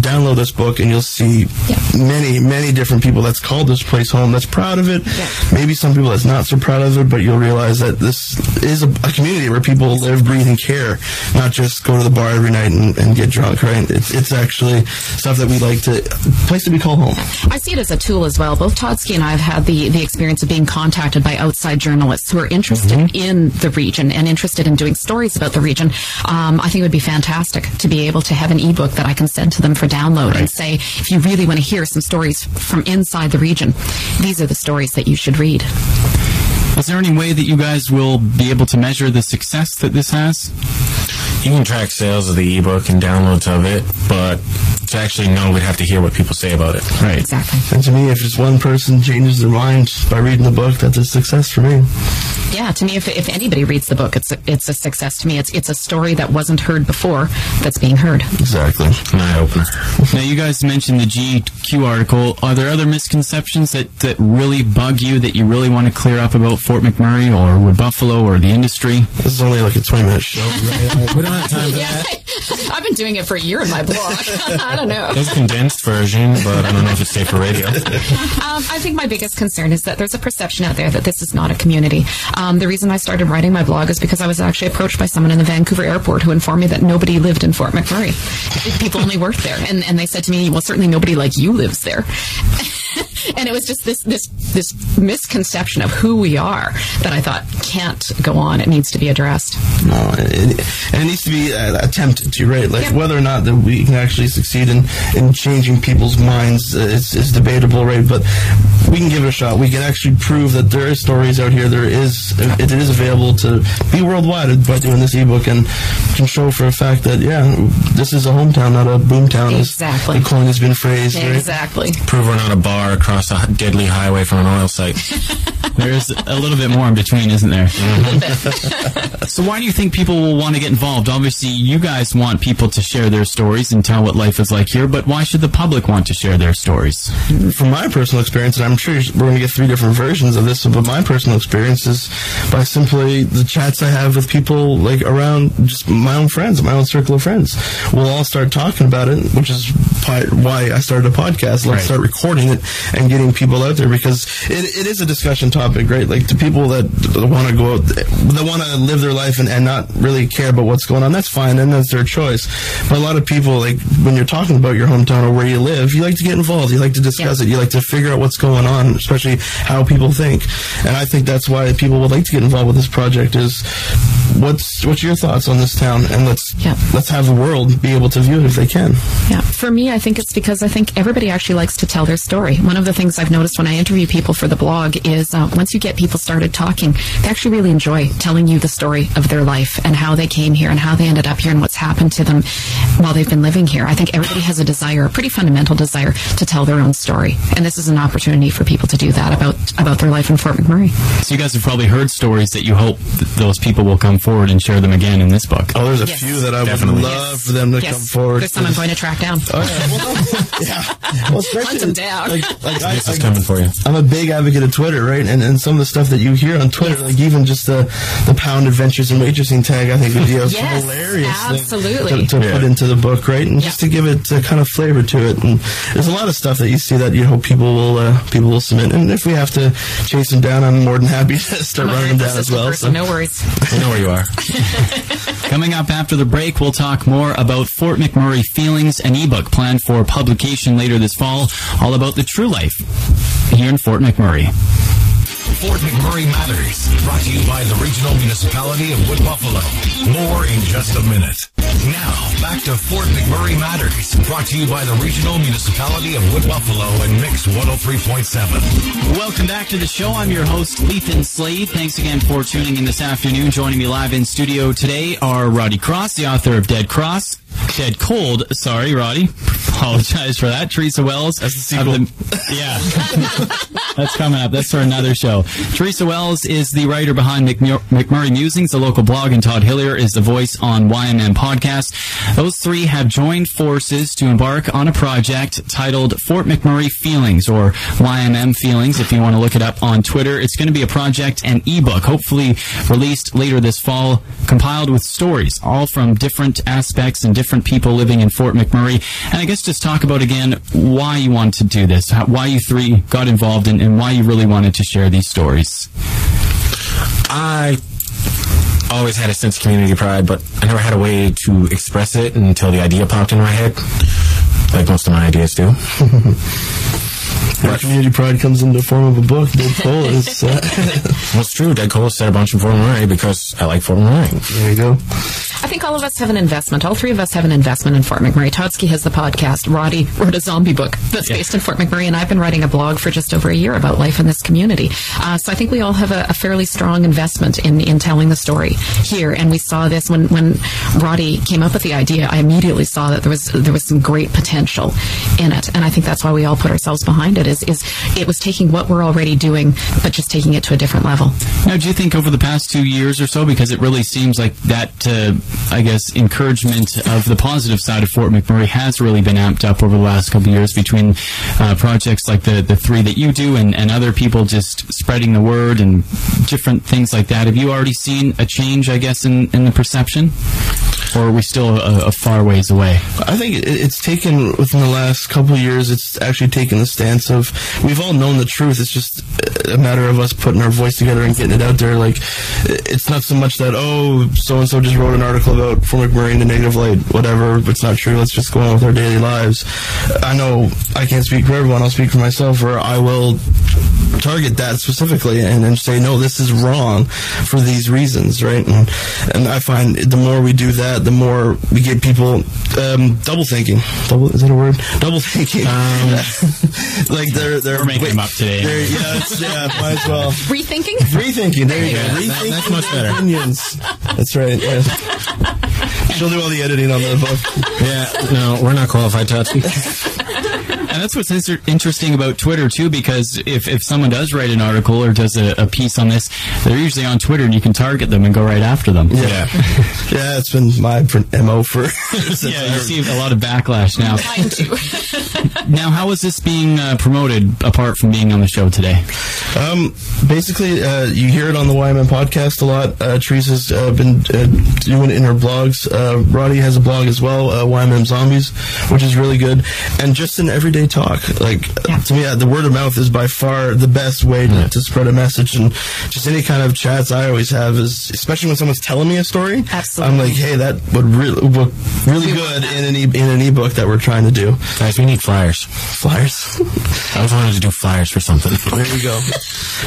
download this book, and you'll see yeah. many, many different people that's called this place home, that's proud of it. Yeah. Maybe some people that's not so proud of it, but you'll realize that this is a, a community where people live, breathe, and care, not just go to the bar every night and, and get drunk, right? It's, it's actually stuff that we like to, place to be called home. I see it as a tool as well. Both Totsky and I have had the, the experience of being contacted by outside journalists who are interested mm-hmm. in the region and interested in doing stories about the region. Um, I think it would be fantastic to be able to have an ebook that I can send to them for download right. and say, if you really want to hear some stories from inside the region, these are the stories that you should read. Is there any way that you guys will be able to measure the success that this has? You can track sales of the ebook and downloads of it, but to actually know, we'd have to hear what people say about it. Right. Exactly. And to me, if just one person changes their mind by reading the book, that's a success for me. Yeah, to me, if if anybody reads the book, it's a, it's a success to me. It's it's a story that wasn't heard before that's being heard. Exactly. An eye-opener. Now, you guys mentioned the G Q article. Are there other misconceptions that, that really bug you that you really want to clear up about Fort McMurray or Wood Buffalo or the industry? This is only like a twenty-minute show. Right? We don't have time for yeah, that. I, I've been doing it for a year in my blog. I don't know. There's a condensed version, but I don't know if it's safe for radio. um, I think my biggest concern is that there's a perception out there that this is not a community. Um, the reason I started writing my blog is because I was actually approached by someone in the Vancouver airport who informed me that nobody lived in Fort McMurray. People only worked there. And, and they said to me, well, certainly nobody like you lives there. And it was just this, this this misconception of who we are that I thought can't go on. It needs to be addressed. No, it, and it needs to be uh, attempted to, right? Like, yep. whether or not that we can actually succeed in, in changing people's minds uh, is, is debatable, right? But we can give it a shot. We can actually prove that there are stories out here. There is, it, it is available to be worldwide by doing this ebook, and can show for a fact that, yeah, this is a hometown, not a boomtown. Exactly. As the coin has been phrased, right? Exactly. Prove we're not a bar across a deadly highway from an oil site. There is a little bit more in between, isn't there? Mm-hmm. So why do you think people will want to get involved? Obviously, you guys want people to share their stories and tell what life is like here, but why should the public want to share their stories? From my personal experience, and I'm sure we're going to get three different versions of this, but my personal experience is by simply the chats I have with people like around just my own friends, my own circle of friends. We'll all start talking about it, which is why I started a podcast. Let's right. start recording it. and getting people out there, because it, it is a discussion topic, right? Like, to people that want to go out, that want to live their life and, and not really care about what's going on, that's fine, and that's their choice. But a lot of people, like, when you're talking about your hometown or where you live, you like to get involved, you like to discuss yeah. it, you like to figure out what's going on, especially how people think. And I think that's why people would like to get involved with this project, is what's what's your thoughts on this town, and let's yeah. let's have the world be able to view it if they can. Yeah, for me, I think it's because I think everybody actually likes to tell their story. One of the things I've noticed when I interview people for the blog is uh, once you get people started talking, they actually really enjoy telling you the story of their life and how they came here and how they ended up here and what's happened to them while they've been living here. I think everybody has a desire, a pretty fundamental desire, to tell their own story, and this is an opportunity for people to do that about about their life in Fort McMurray. So you guys have probably heard stories that you hope that those people will come forward and share them again in this book. Oh, there's a yes. few that I Definitely. would love yes. for them to yes. come forward. There's some I'm going to track down. Oh, yeah. yeah. Well, hunt them down. Like, like I, this I, is coming I, for you. I'm a big advocate of Twitter, right? And and some of the stuff that you hear on Twitter, yes. like even just the, the Pound Adventures and Waitressing tag, I think would be a yes, hilarious absolutely. thing to, to yeah. put into the book, right? And yeah. just to give it a kind of flavor to it. And there's a lot of stuff that you see that you hope people will uh, people will submit. And if we have to chase them down, I'm more than happy to start I'm running them down as well. So. No worries. I know where you are. Coming up after the break, we'll talk more about Fort McMurray Feelings, an ebook planned for publication later this fall, all about the true life here in Fort McMurray. Fort McMurray Matters, brought to you by the Regional Municipality of Wood Buffalo. More in just a minute. Now, back to Fort McMurray Matters, brought to you by the Regional Municipality of Wood Buffalo and Mix one oh three point seven. Welcome back to the show. I'm your host, Ethan Slade. Thanks again for tuning in this afternoon. Joining me live in studio today are Roddy Cross, the author of Dead Cross, Dead Cold, sorry, Roddy. Apologize for that. Teresa Wells. That's the sequel. The, yeah. That's coming up. That's for another show. Teresa Wells is the writer behind McMur- McMurray Musings, the local blog, and Todd Hillier is the voice on Y M M Podcast. Those three have joined forces to embark on a project titled Fort McMurray Feelings, or Y M M Feelings, if you want to look it up on Twitter. It's going to be a project and ebook, hopefully released later this fall, compiled with stories, all from different aspects and different people living in Fort McMurray. And I guess just talk about, again, why you wanted to do this, how, why you three got involved, in, and why you really wanted to share these stories. I always had a sense of community pride, but I never had a way to express it until the idea popped in my head, like most of my ideas do. Our community pride comes in the form of a book, Dead Cold. Is, uh, well, it's true. Dead Cold said a bunch in Fort McMurray because I like Fort McMurray. There you go. I think all of us have an investment. All three of us have an investment in Fort McMurray. Totsky has the podcast. Roddy wrote a zombie book that's yeah. based in Fort McMurray, and I've been writing a blog for just over a year about life in this community. Uh, so I think we all have a, a fairly strong investment in in telling the story here. And we saw this when, when Roddy came up with the idea. I immediately saw that there was there was some great potential in it, and I think that's why we all put ourselves behind it. Is is it was taking what we're already doing, but just taking it to a different level. Now, do you think over the past two years or so, because it really seems like that, uh, I guess, encouragement of the positive side of Fort McMurray has really been amped up over the last couple of years between uh, projects like the, the three that you do and, and other people just spreading the word and different things like that. Have you already seen a change, I guess, in, in the perception? Or are we still a, a far ways away? I think it's taken, within the last couple of years, it's actually taken the stance of, we've all known the truth, it's just a matter of us putting our voice together and getting it out there. Like, it's not so much that, oh, so-and-so just wrote an article about Fort McMurray in the negative light, whatever, it's not true, let's just go on with our daily lives. I know I can't speak for everyone, I'll speak for myself, or I will target that specifically and, and say, no, this is wrong for these reasons, right? And, and I find the more we do that, the more we get people um, double thinking. Double, is that a word? Double thinking. Um, like they're they're we're making wait, them up today. Yeah, yeah, might as well. Rethinking. Rethinking. There you yeah, go. Rethinking. That, that's much better. Opinions. That's right. Yeah. She'll do all the editing on the book. Yeah. No, we're not qualified, Totsky. And that's what's interesting about Twitter, too, because if, if someone does write an article or does a, a piece on this, they're usually on Twitter, and you can target them and go right after them. Yeah. Yeah, yeah it's been my M O for... yeah, you see a lot of backlash now. Mine, too. Now, how is this being uh, promoted apart from being on the show today? Um, basically, uh, you hear it on the Y M M podcast a lot. Uh, Teresa's uh, been uh, doing it in her blogs. Uh, Roddy has a blog as well, uh, Y M M Zombies, which is really good. And just in everyday talk. Like, yeah. to me, uh, the word of mouth is by far the best way to, yeah. to spread a message. And just any kind of chats I always have is, especially when someone's telling me a story, absolutely. I'm like, hey, that would really look really good in an, e- in an ebook that we're trying to do. Guys, we need flyers. Flyers? I was wanting to do flyers for something. There you go.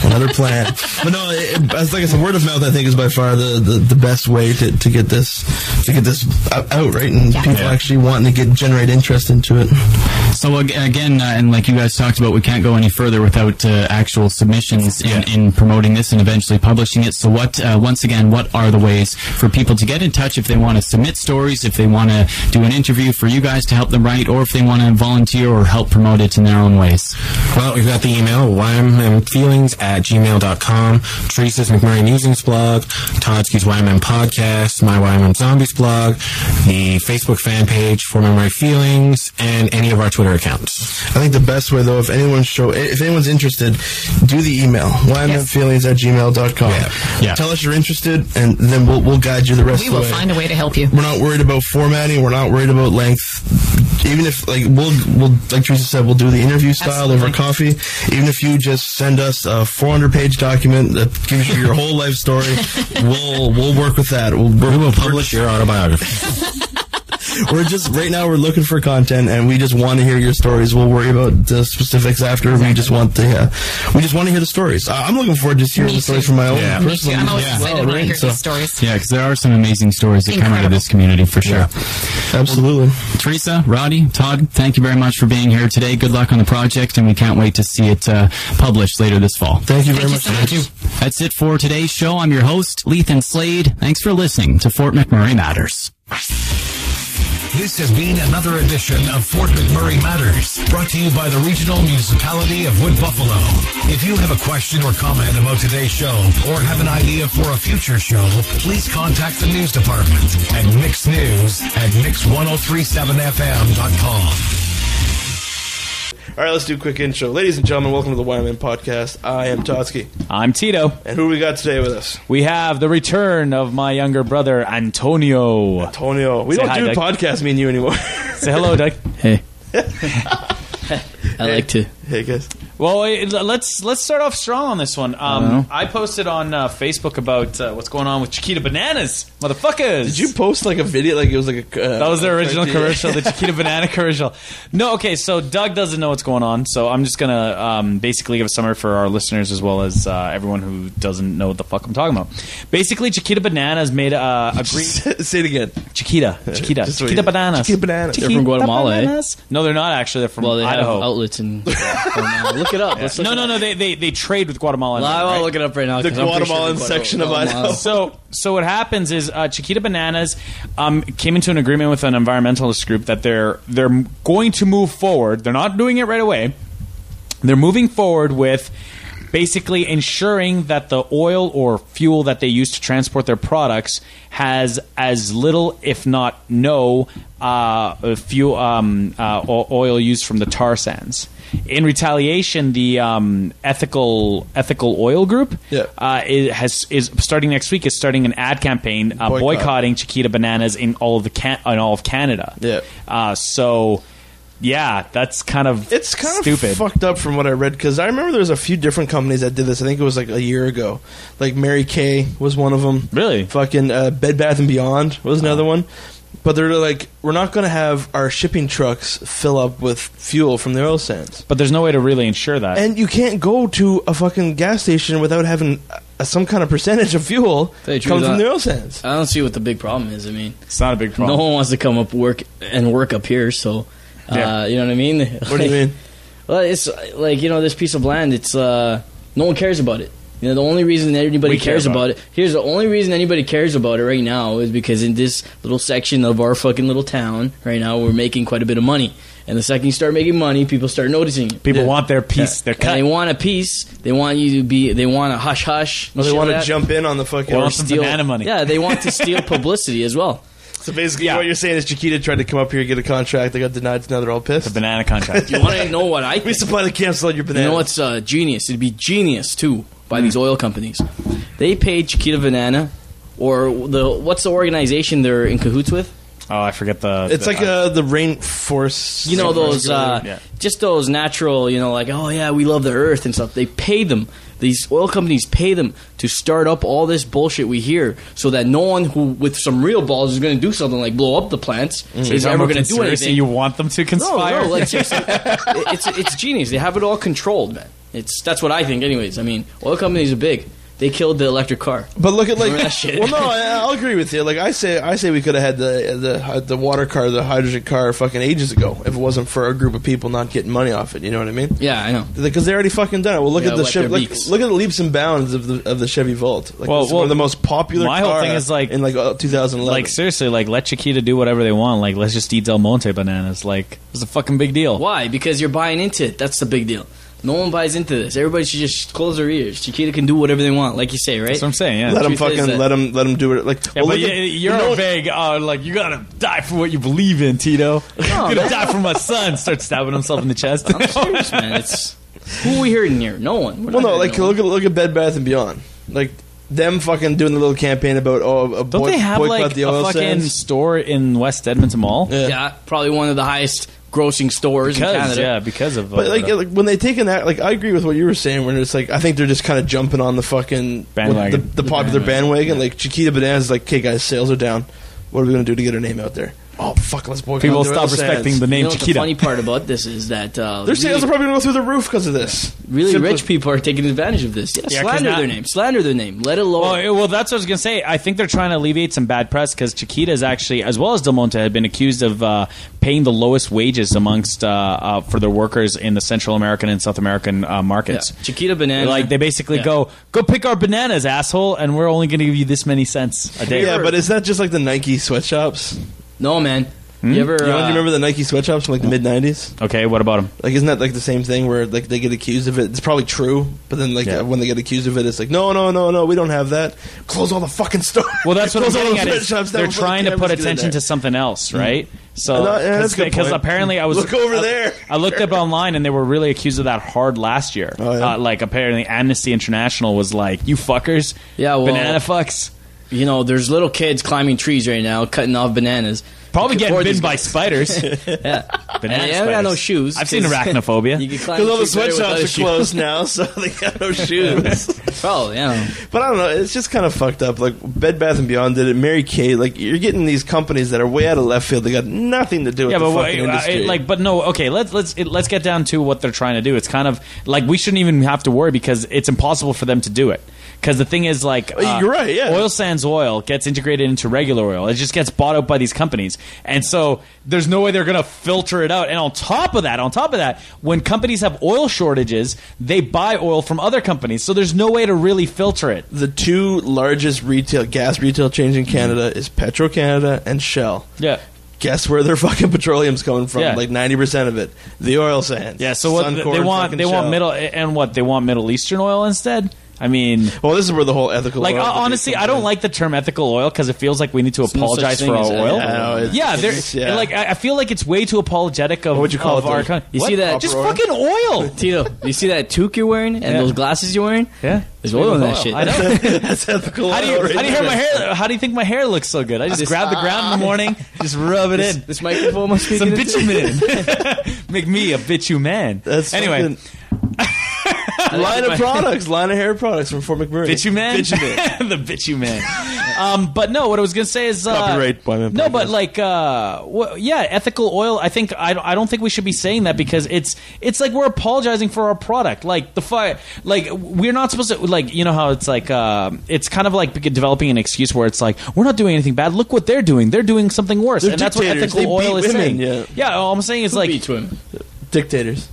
Another plan. But no, it, it, like I said, word of mouth, I think, is by far the, the, the best way to, to get this to get this out, right? And yeah. people yeah. actually wanting to get generate interest into it. So, again, uh, and like you guys talked about, we can't go any further without uh, actual submissions yeah. in, in promoting this and eventually publishing it. So, what uh, once again, what are the ways for people to get in touch if they want to submit stories, if they want to do an interview for you guys to help them write, or if they want to volunteer or help promote it in their own ways? Well, we've got the email, Y M M feelings at gmail dot com, Teresa's McMurray Musings blog, Totsky's Y M M Podcast, my Y M M Zombies blog, the Facebook fan page for McMurray Feelings, and any of our Twitter accounts. I think the best way, though, if anyone's, show, if anyone's interested, do the email, Y M M feelings at gmail dot com. Yeah. Yeah. Tell us you're interested, and then we'll, we'll guide you the rest we of the way. We will find a way to help you. We're not worried about formatting. We're not worried about length. Even if, like, we'll, we'll like Teresa said, we'll do the interview style over coffee. Even if you just send us a four hundred page document that gives you your whole life story, we'll we'll work with that. We'll, we'll, we'll publish your autobiography. We're just, right now, we're looking for content, and we just want to hear your stories. We'll worry about the specifics after. Exactly. We just want the, uh, we just want to hear the stories. Uh, I'm looking forward to just hearing the stories from my own yeah. personal. I'm always yeah. excited well, to right? hear so, these stories. Yeah, because there are some amazing stories that incredible. Come out of this community, for sure. Yeah. Absolutely. Well, Teresa, Roddy, Todd, thank you very much for being here today. Good luck on the project, and we can't wait to see it uh, published later this fall. Thank you very thank much. You so thank much. You. That's it for today's show. I'm your host, Ethan Slade. Thanks for listening to Fort McMurray Matters. This has been another edition of Fort McMurray Matters, brought to you by the Regional Municipality of Wood Buffalo. If you have a question or comment about today's show, or have an idea for a future show, please contact the news department at mix news at mix ten thirty-seven f m dot com. All right, let's do a quick intro. Ladies and gentlemen, welcome to the Y M M Podcast. I am Totsky. I'm Tito. And who we got today with us? We have the return of my younger brother, Antonio. Antonio. We Say don't hi, do Doug. Podcasts, me and you, anymore. Say hello, Doug. Hey. I hey. like to. Hey, guys. Well, let's let's start off strong on this one. Um, I, I posted on uh, Facebook about uh, what's going on with Chiquita Bananas, motherfuckers. Did you post like a video? Like it was like a uh, that was the original idea. Commercial, the Chiquita Banana commercial. No, okay. So Doug doesn't know what's going on, so I'm just gonna um, basically give a summary for our listeners as well as uh, everyone who doesn't know what the fuck I'm talking about. Basically, Chiquita Bananas made uh, a agree. Say it again. Chiquita, Chiquita, just Chiquita Bananas. Chiquita Bananas. Chiquita they're from Guatemala. Bananas? Eh? No, they're not actually. They're from well, they Idaho. Have outlets in. Guatemala. Look it up. Let's look no, it no, up. no. They, they they trade with Guatemala. Well, I won't right? look it up right now. The Guatemalan sure section of Idaho. So so what happens is uh, Chiquita Bananas um, came into an agreement with an environmentalist group that they're they're going to move forward. They're not doing it right away. They're moving forward with basically ensuring that the oil or fuel that they use to transport their products has as little, if not no, uh, fuel um, uh, oil used from the tar sands. In retaliation, the um, ethical ethical oil group yeah. uh, is, has is starting next week. Is starting an ad campaign uh, Boycott. boycotting Chiquita Bananas in all of the can- in all of Canada. Yeah. Uh, so. Yeah, that's kind of it's kind stupid. of fucked up from what I read, because I remember there was a few different companies that did this. I think it was like a year ago. Like Mary Kay was one of them. Really? Fucking uh, Bed Bath and Beyond was another oh. one. But they're like, we're not going to have our shipping trucks fill up with fuel from the oil sands. But there's no way to really ensure that. And you can't go to a fucking gas station without having a, some kind of percentage of fuel hey, come from the oil sands. I don't see what the big problem is. I mean, it's not a big problem. No one wants to come up work and work up here, so... Yeah. Uh, you know what I mean? What like, do you mean? Well, it's like, you know, this piece of land, it's uh, no one cares about it. You know, the only reason anybody we cares care about, about it. it, here's the only reason anybody cares about it right now is because in this little section of our fucking little town right now, we're making quite a bit of money. And the second you start making money, people start noticing it. People yeah. want their piece. Yeah. Their cut. And they want a piece. They want you to be, they want a hush hush. Well, they want to jump in on the fucking or or steal, banana money. Yeah, they want to steal publicity as well. So basically, yeah. what you're saying is Chiquita tried to come up here and get a contract. They got denied, so now they're all pissed. A banana contract. You want to know what I think? We supply the cancel on your bananas. You know what's uh, genius? It'd be genius, too, by mm. these oil companies. They paid Chiquita Banana, or the what's the organization they're in cahoots with? Oh, I forget the... It's the, like uh, the rainforest... You know, those... Uh, yeah. Just those natural, you know, like, oh, yeah, we love the earth and stuff. They pay them. These oil companies pay them to start up all this bullshit we hear so that no one who, with some real balls, is going to do something like blow up the plants mm. is ever going to do anything. You want them to conspire? No, no, like, seriously. it's, it's genius. They have it all controlled, man. It's That's what I think anyways. I mean, oil companies are big. They killed the electric car. But look at like, that shit? Well, no, I, I'll agree with you. Like I say, I say we could have had the the the water car, the hydrogen car, fucking ages ago if it wasn't for a group of people not getting money off it. You know what I mean? Yeah, I know. Because they already fucking done it. Well, look yeah, at the Chevy. Look, look at the leaps and bounds of the of the Chevy Volt. Like well, well, one of the most popular. My car whole thing is like in like two thousand eleven. Like seriously, like let Chiquita do whatever they want. Like let's just eat Del Monte bananas. Like it's a fucking big deal. Why? Because you're buying into it. That's the big deal. No one buys into this. Everybody should just close their ears. Chiquita can do whatever they want, like you say, right? That's what I'm saying, yeah. Let them fucking, let them, let them do it. Like, yeah, well, but yeah, you're you know, vague, uh, like, you gotta die for what you believe in, Tito. No, you gotta die for my son. Start stabbing himself in the chest. I'm serious, man. It's, who are we hearing here? No one. We're well, no, like, no look, at, look at Bed Bath and Beyond. Like... Them fucking doing the little campaign about oh a don't boy, they have like the a fucking sands? Store in West Edmonton Mall? Yeah. yeah, probably one of the highest grossing stores because, in Canada. Yeah, because of. But uh, like, like when they take an act, like I agree with what you were saying. When it's like I think they're just kind of jumping on the fucking bandwagon, the, the, the popular bandwagon. bandwagon. Yeah. Like Chiquita Bananas, is like, okay guys, sales are down. What are we gonna do to get her name out there? Oh fuck, let's boycott. People stop respecting the name Chiquita. You know what the funny part about this is that uh, their sales really, are probably going to go through the roof because of this. Really Simply. Rich people are taking advantage of this. Yeah, yeah, slander their name. Slander their name. Let it lower. Well, well, that's what I was going to say. I think they're trying to alleviate some bad press because Chiquita is actually, as well as Del Monte, had been accused of uh, paying the lowest wages amongst uh, uh, for their workers in the Central American and South American uh, markets. Yeah. Chiquita Bananas. Like they basically yeah. go, go pick our bananas, asshole, and we're only going to give you this many cents a day. Yeah, but is that just like the Nike sweatshops? No, man. Hmm? You ever? You, know, uh, you remember the Nike sweatshops from like the mid nineties? Okay, what about them? Like, isn't that like the same thing where like they get accused of it? It's probably true, but then like yeah. when they get accused of it, it's like no, no, no, no, we don't have that. Close all the fucking stores. Well, that's what I'm getting at. Is they're trying to put attention to something else, right? Mm-hmm. So, because no, yeah, apparently I was look over I, there. I looked up online and they were really accused of that hard last year. Oh, yeah. uh, like apparently Amnesty International was like, "You fuckers, yeah, well, banana fucks." You know, there's little kids climbing trees right now, cutting off bananas. Probably getting bitten by spiders. yeah. Banana and I haven't got no shoes. I've seen arachnophobia. Because all the sweatshops are closed now, so they got no shoes. Probably, yeah. But I don't know. It's just kind of fucked up. Like, Bed Bath and Beyond did it. Mary Kay. Like, you're getting these companies that are way out of left field. They got nothing to do with yeah, the but fucking wait, industry. It, like, but no, okay, let's let's it, let's get down to what they're trying to do. It's kind of, like, we shouldn't even have to worry because it's impossible for them to do it. Because the thing is, like, uh, you're right, yeah. Oil sands oil gets integrated into regular oil. It just gets bought out by these companies. And so there's no way they're going to filter it out. And on top of that, on top of that, when companies have oil shortages, they buy oil from other companies. So there's no way to really filter it. The two largest retail gas retail chains in Canada is Petro-Canada and Shell. Yeah. Guess where their fucking petroleum's coming from? Yeah. Like ninety percent of it, the oil sands. Yeah. So what Suncor, they want, they Shell. want middle and what they want Middle Eastern oil instead. I mean, well, this is where the whole ethical like, oil... Like, honestly, I don't like the term ethical oil because it feels like we need to it's apologize no for our oil. Know, it's, yeah, it's, yeah. Like, I feel like it's way too apologetic of... What would you call it? Our con- you what? See that? Opera just oil? Fucking oil! Tito, you see that toque you're wearing and yeah. those glasses you're wearing? Yeah. There's oil in that oil. Shit. I know. That's ethical oil. How do you, right how do you, my hair, how do you think my hair looks so good? I just this, grab the ground ah. in the morning, just rub it this, in. This microphone must be... Some bitumen. Make me a bituman. That's anyway... Line of products, line of hair products from Fort McMurray. Bitumen? Bitumen. The bitumen. um, but no, what I was going to say is... Uh, Copyright by no, but like, uh, well, yeah, ethical oil, I think I, I don't think we should be saying that because it's it's like we're apologizing for our product. Like, the fire, like we're not supposed to... Like, you know how it's like... Uh, it's kind of like developing an excuse where it's like, we're not doing anything bad. Look what they're doing. They're doing something worse. They're and dictators. That's what ethical they oil is women, saying. Yeah. yeah, all I'm saying is who like... Beat women? Dictators.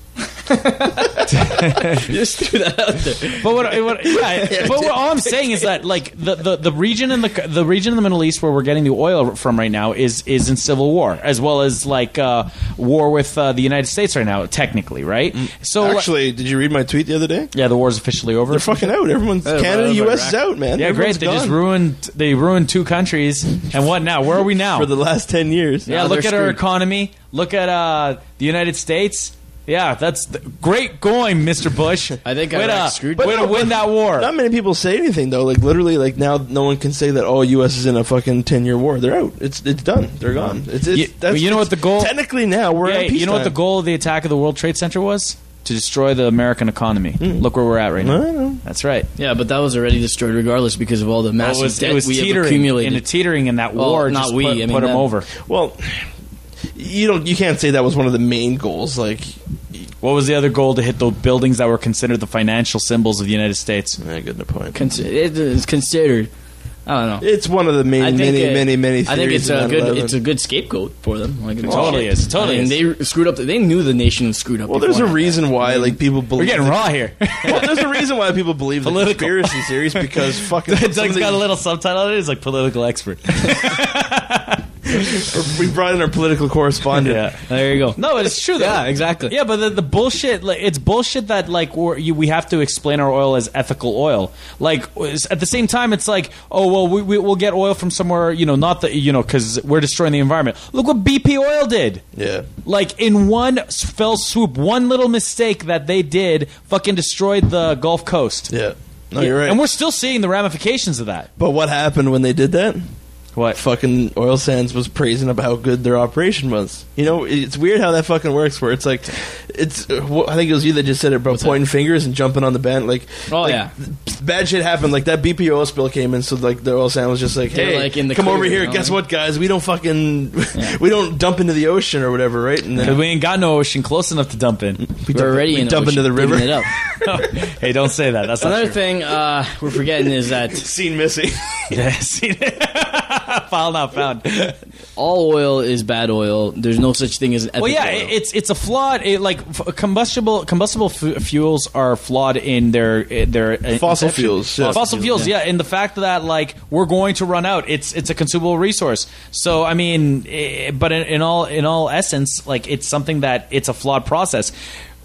Just threw that out there. But what, what, yeah, but what all I'm saying is that like the, the, the region in the the region in the Middle East where we're getting the oil from right now is is in civil war, as well as like uh, war with uh, the United States right now, technically, right? So actually, did you read my tweet the other day? Yeah, the war's officially over. They're fucking out. Everyone's uh, Canada, U S is out, man. Yeah, everyone's great. They gone. just ruined. They ruined two countries, and what now? Where are we now? For the last ten years. Yeah, no, look at screwed. our economy. Look at uh, the United States. Yeah, that's the, great going, Mister Bush. I think I uh, screwed. Way no, to win that war. Not many people say anything though. Like literally, like now, no one can say that. Oh, U S is in a fucking ten-year war. They're out. It's it's done. They're gone. It's, it's, you, that's, you know it's, what the goal? Technically, now we're yeah, in peace. You know time. What the goal of the attack of the World Trade Center was? To destroy the American economy. Mm. Look where we're at right now. Mm. That's right. Yeah, but that was already destroyed regardless because of all the massive well, was, debt we have accumulated. And the teetering in that well, war not just we. put, I mean, put them over. Well, you don't. You can't say that was one of the main goals. Like, what was the other goal to hit the buildings that were considered the financial symbols of the United States? Yeah, good point. Consi- it is considered. I don't know. It's one of the main, many, it, many, many theories. I think it's a good, eleven. It's a good scapegoat for them. Like, it totally shit. is. Totally I mean, is. They screwed up. The, they knew the nation was screwed up. Well, there's a reason that. why, I mean, like, people believe. We're getting the, raw here. Well, there's a reason why people believe the conspiracy theories because fucking. Doug's got a little subtitle on it. It's like political expert. We brought in our political correspondent. Yeah, there you go. No, but it's true though. Yeah, exactly. Yeah, but the, the bullshit, like, it's bullshit that like we're, you, we have to explain our oil as ethical oil. Like at the same time, it's like, oh well, we, we we'll get oil from somewhere, you know, not the, you know, because we're destroying the environment. Look what B P Oil did. Yeah, like in one fell swoop, one little mistake that they did, fucking destroyed the Gulf Coast. Yeah, no, yeah. you're right. And we're still seeing the ramifications of that. But what happened when they did that? What? Fucking oil sands was praising about how good their operation was. You know, it's weird how that fucking works. Where it's like, it's. I think it was you that just said it about What's pointing that? fingers and jumping on the band. Like, oh like, yeah, bad shit happened. Like that B P oil spill came in, so like the oil sand was just like, hey, like in the come clear, over here. You know? Guess what, guys? We don't fucking, yeah. we don't dump into the ocean or whatever, right? And then, we ain't got no ocean close enough to dump in. We We're dump, already we in dump ocean, into the river. It up. Hey, don't say that. That's another thing uh, we're forgetting is that seen missing. Yeah, seen it. Foul not found. All oil is bad oil. There's no such thing as ethical well, yeah, oil. it's it's a flawed it, like f- combustible combustible f- fuels are flawed in their their fossil inception. fuels. Yeah. Fossil, fossil fuels, yeah. yeah, and the fact that like we're going to run out. It's it's a consumable resource. So I mean, it, but in, in all in all essence, like it's something that it's a flawed process.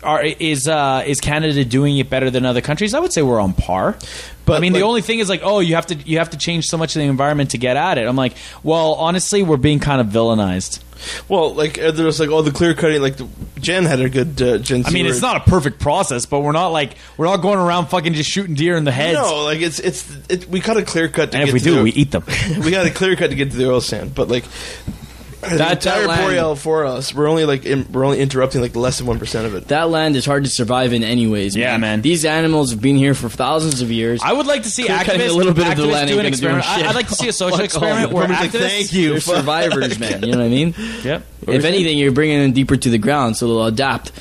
Are, is uh, is Canada doing it better than other countries? I would say we're on par. But I mean, like, the only thing is like, oh, you have to you have to change so much of the environment to get at it. I'm like, well, honestly, we're being kind of villainized. Well, like there was like all oh, the clear cutting. Like the, Jen had a good. Uh, Jen I mean, it's not a perfect process, but we're not like we're not going around fucking just shooting deer in the heads. No, like it's it's it, we got a clear cut. To and get if we to do, the, we eat them. We got a clear cut to get to the oil sand, but like. That the entire that land, Boreal for us, we're only like in, we're only interrupting like less than one percent of it. That land is hard to survive in, anyways. Yeah, man. man. These animals have been here for thousands of years. I would like to see activists, activists, a little bit activists of the land do an experiment. I, I'd like to see a social oh, experiment where activists, like, thank you, survivors, man. You know what I mean? Yep. If anything, you're bringing them deeper to the ground, so they'll adapt.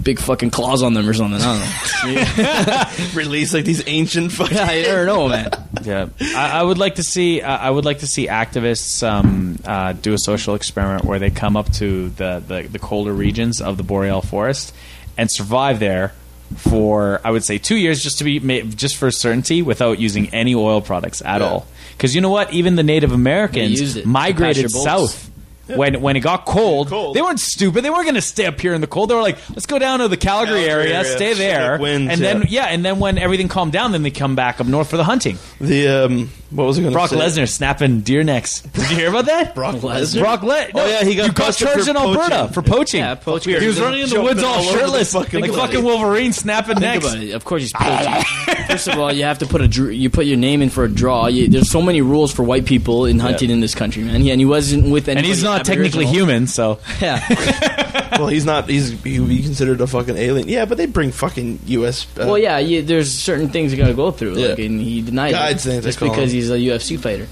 Big fucking claws on them or something. I don't know. Release like these ancient fucking. Yeah, I don't know, man. Yeah, I, I would like to see. Uh, I would like to see activists um, uh, do a social experiment where they come up to the, the, the colder regions of the boreal forest and survive there for I would say two years just to be just for certainty without using any oil products at yeah. all. Because you know what? Even the Native Americans migrated south. Yep. When when it got cold, cold, they weren't stupid. They weren't going to stay up here in the cold. They were like, let's go down to the Calgary, Calgary area, area, stay there, winds, and then yeah. yeah, and then when everything calmed down, then they come back up north for the hunting. The um, what was it? Brock Lesnar snapping deer necks. Did you hear about that? Brock Lesnar. Brock Lesnar. No, oh yeah, he got, got charged in Alberta poaching. for poaching. Yeah, poaching. He was running in the woods all, all shirtless, fucking like a fucking Wolverine snapping necks. Think about it. Of course, he's poaching. First of all, you have to put a dr- you put your name in for a draw. You, there's so many rules for white people in hunting yeah. in this country, man. Yeah, and he wasn't with anybody. And he's not technically human, so yeah. Well, he's not. He's he would be considered a fucking alien. Yeah, but they bring fucking U S. Uh, well, yeah. You, there's certain things you got to go through. Yeah. Like, and he denied God's it just because him. he's a U F C fighter.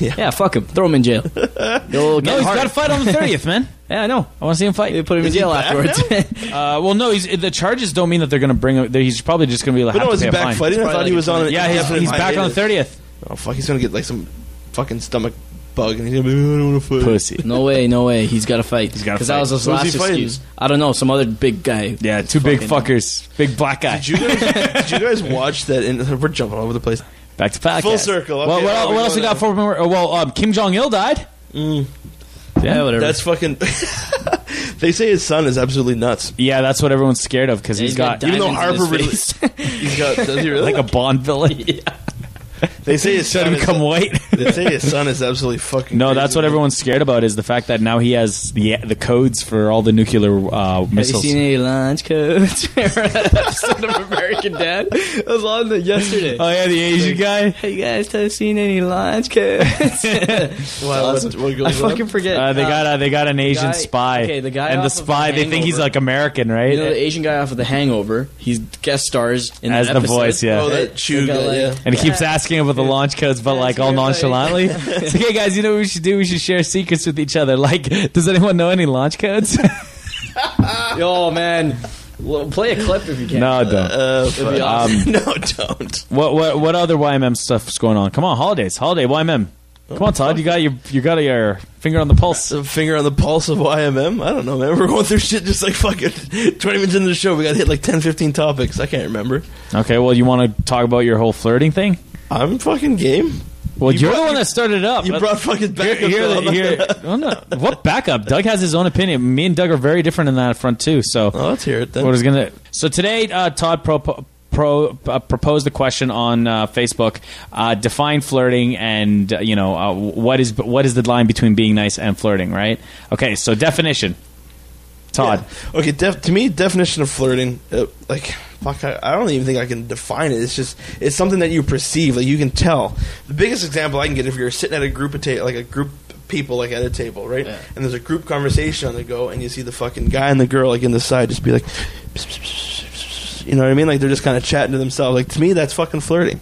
Yeah. yeah, fuck him. Throw him in jail. No, he's got to fight on the thirtieth, man. Yeah, I know. I want to see him fight. They put him Is in jail afterwards. uh, well, no, he's, the charges don't mean that they're going to bring him. He's probably just going to be like, but no, is he back fine. fighting? I thought like he was on. Yeah, he's, he's back on the thirtieth. Oh fuck, he's going to get like some fucking stomach. fuck, and he's gonna be, I don't want to fight. Pussy. No way, no way. He's got to fight. He's got to fight. Because that was his last excuse. I don't know, some other big guy. Yeah, two big fuckers, big black guy. Did you guys, did you guys watch that? In, we're jumping all over the place. Back to podcast. Full circle. Okay, well, well, we what else we got for? Well, um, Kim Jong Il died. Mm. Yeah, whatever. That's fucking. They say his son is absolutely nuts. Yeah, that's what everyone's scared of because yeah, he's, he's got, got even though Harper really, he's got does he really? Like a Bond villain. Yeah. They say his son is, come white. They say his son is absolutely fucking. No, crazy. That's what everyone's scared about is the fact that now he has the the codes for all the nuclear uh, missiles. Have you seen any launch codes? That episode of American Dad, it was on the, yesterday. Oh yeah, the Asian like, guy. Have you guys have seen any launch codes? Wow, awesome. what, what I fucking up? forget. Uh, they uh, got uh, they got an Asian guy, spy. Okay, the guy and off the spy. Of the they think he's like American, right? You know, the Asian guy off of The Hangover. He guest stars in as the voice. Yeah, oh, that chew guy. Like, yeah. And he keeps asking about the launch codes, but yeah, like all nonchalantly. It's like, hey guys, you know what we should do? We should share secrets with each other. Like, does anyone know any launch codes? Yo, man, well, play a clip if you can. No, don't. Uh, uh, awesome. um, no, don't. What what what other Y M M stuff is going on? Come on, holidays, holiday Y M M. Come on, Todd, you got your you got your finger on the pulse. A finger on the pulse of Y M M? I don't know, man. We're going through shit just like fucking twenty minutes into the show. We got hit like ten, fifteen topics. I can't remember. Okay, well, you want to talk about your whole flirting thing? I'm fucking game. Well, you you're brought, the one that started it up. You brought fucking backup. You're, you're, you're, well, no, what backup? Doug has his own opinion. Me and Doug are very different in that front, too. So oh, let's hear it then. What is gonna, so today, uh, Todd pro, pro, uh, proposed the question on uh, Facebook. Uh, define flirting and, uh, you know, uh, what is what is the line between being nice and flirting, right? Okay, so definition. Todd. Yeah. Okay, def- to me, definition of flirting, uh, like... Fuck, I, I don't even think I can define it. It's just it's something that you perceive, like you can tell. The biggest example I can get if you're sitting at a group of ta- like a group of people, like at a table, right? Yeah. And there's a group conversation on the go, and you see the fucking guy and the girl like in the side just be like, you know what I mean? Like they're just kind of chatting to themselves. Like to me, that's fucking flirting.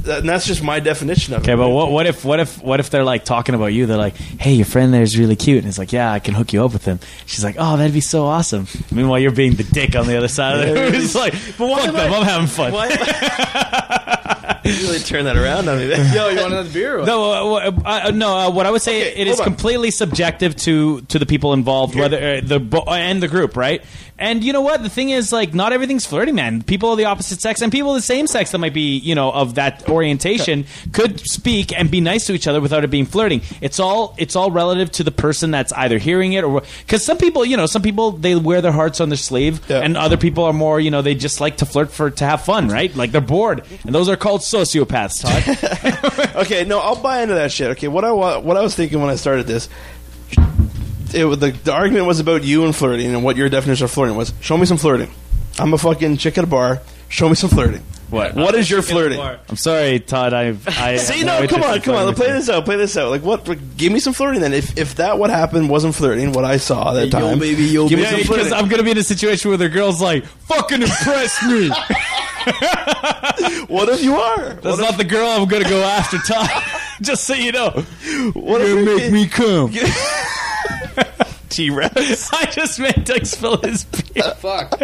That, and that's just my definition of it. Okay, but what, what if what if what if they're like talking about you? They're like, "Hey, your friend there's really cute," and it's like, "Yeah, I can hook you up with him." She's like, "Oh, that'd be so awesome." Meanwhile, you're being the dick on the other side of the room. It's like, "But fuck them, I, I'm having fun." I, you really turn that around on me. Yo, you want another beer? Or what? No, uh, uh, no. Uh, what I would say okay, it is on. completely subjective to to the people involved, Here. whether uh, the bo- and the group, right? And you know what? The thing is, like, not everything's flirting, man. People of the opposite sex and people of the same sex that might be, you know, of that orientation could speak and be nice to each other without it being flirting. It's all it's all relative to the person that's either hearing it or because some people, you know, some people they wear their hearts on their sleeve, yeah. and other people are more, you know, they just like to flirt for to have fun, right? Like they're bored, and those are called sociopaths. Todd. Okay, no, I'll buy into that shit. Okay, what I what I was thinking when I started this. It, the, the argument was about you and flirting and what your definition of flirting was. Show me some flirting. I'm a fucking chick at a bar. Show me some flirting. What? What I'm is your flirting? I'm sorry, Todd. I've, I see. No, no come on, come on. Play this out. Play this out. Like what? Like, give me some flirting then. If if that what happened wasn't flirting, what I saw that time, yo, baby, yo, give me some flirting. Because I'm gonna be in a situation where the girl's like, "Fucking impress me." What if you are? That's what not if- the girl I'm gonna go after, Todd. Just so you know. What you make get, me come? Get- T-Rex. I just made Doug spill his beer. Uh, fuck.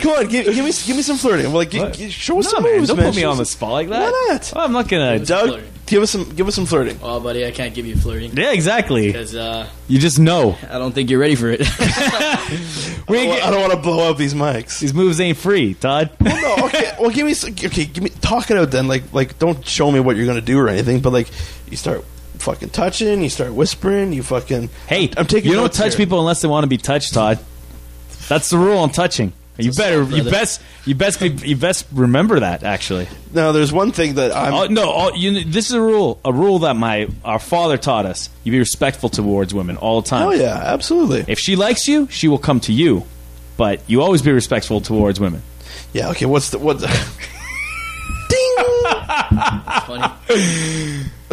Come on, give, give me give me some flirting. Like, g- g- show us no, some man, moves, don't man. Don't put me show on the spot like that. Why not? Well, I'm not gonna. Give Doug, give us some give us some flirting. Oh, buddy, I can't give you flirting. Yeah, exactly. Because uh, you just know. I don't think you're ready for it. we I don't, don't want to blow up these mics. These moves ain't free, Todd. Well, no. Okay. Well, give me okay. Give me talk it out then. Like like don't show me what you're gonna do or anything. But like you start. Fucking touching, you start whispering, you fucking. Hey, I'm taking. You don't touch here. people unless they want to be touched, Todd. That's the rule on touching. You That's better, you best, you best, you best remember that. Actually, now there's one thing that I'm. Oh, no, oh, you, this is a rule, a rule that my our father taught us. You be respectful towards women all the time. Oh yeah, absolutely. If she likes you, she will come to you, but you always be respectful towards women. Yeah. Okay. What's the what? Ding. That's funny.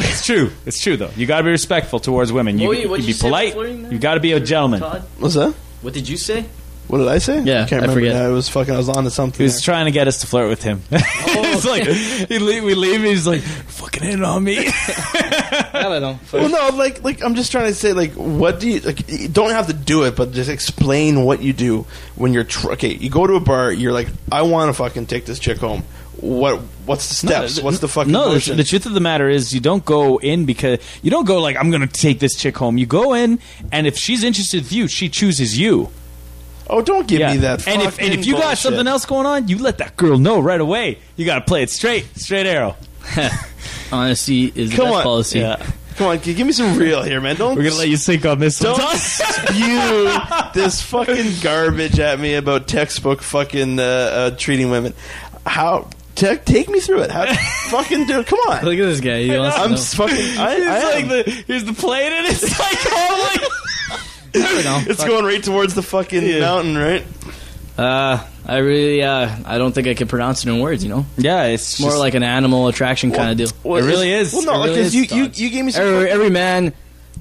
It's true. It's true, though. You got to be respectful towards women. You, Wait, you be you polite. You got to be a gentleman. Todd? What's that? What did you say? What did I say? Yeah, I can't remember. I forget. I was fucking. I was on to something. He was there. trying to get us to flirt with him. Oh. It's like he leave, we leave. And he's like, "Fucking in on me." I don't well, no, like, like I'm just trying to say, like, what do you like? You don't have to do it, but just explain what you do when you're. Tr- okay, you go to a bar. You're like, I want to fucking take this chick home. what what's the steps? No, what's the fucking no, motion? The, the truth of the matter is you don't go in because you don't go like, I'm going to take this chick home. You go in, and if she's interested with you, she chooses you. Oh, don't give yeah. me that fucking and if And if you bullshit. Got something else going on, you let that girl know right away. You got to play it straight, straight arrow. Honesty is Come the best on. Policy. Yeah. Come on, give me some real here, man. Don't We're going to let you sink on this don't one. Don't spew this fucking garbage at me about textbook fucking uh, uh, treating women. How... Te- take me through it. How fucking do it? Come on. Look at this guy. He wants I'm to know. Fucking. I, I am. Like the, here's the plane, and it's like oh my. It's Fuck. Going right towards the fucking yeah. mountain, right? Uh, I really, uh, I don't think I could pronounce it in words. You know? Yeah, it's more just, like an animal attraction well, kind of deal. Well, it really is. Well, no, like really you, you, you gave me some. Every, every man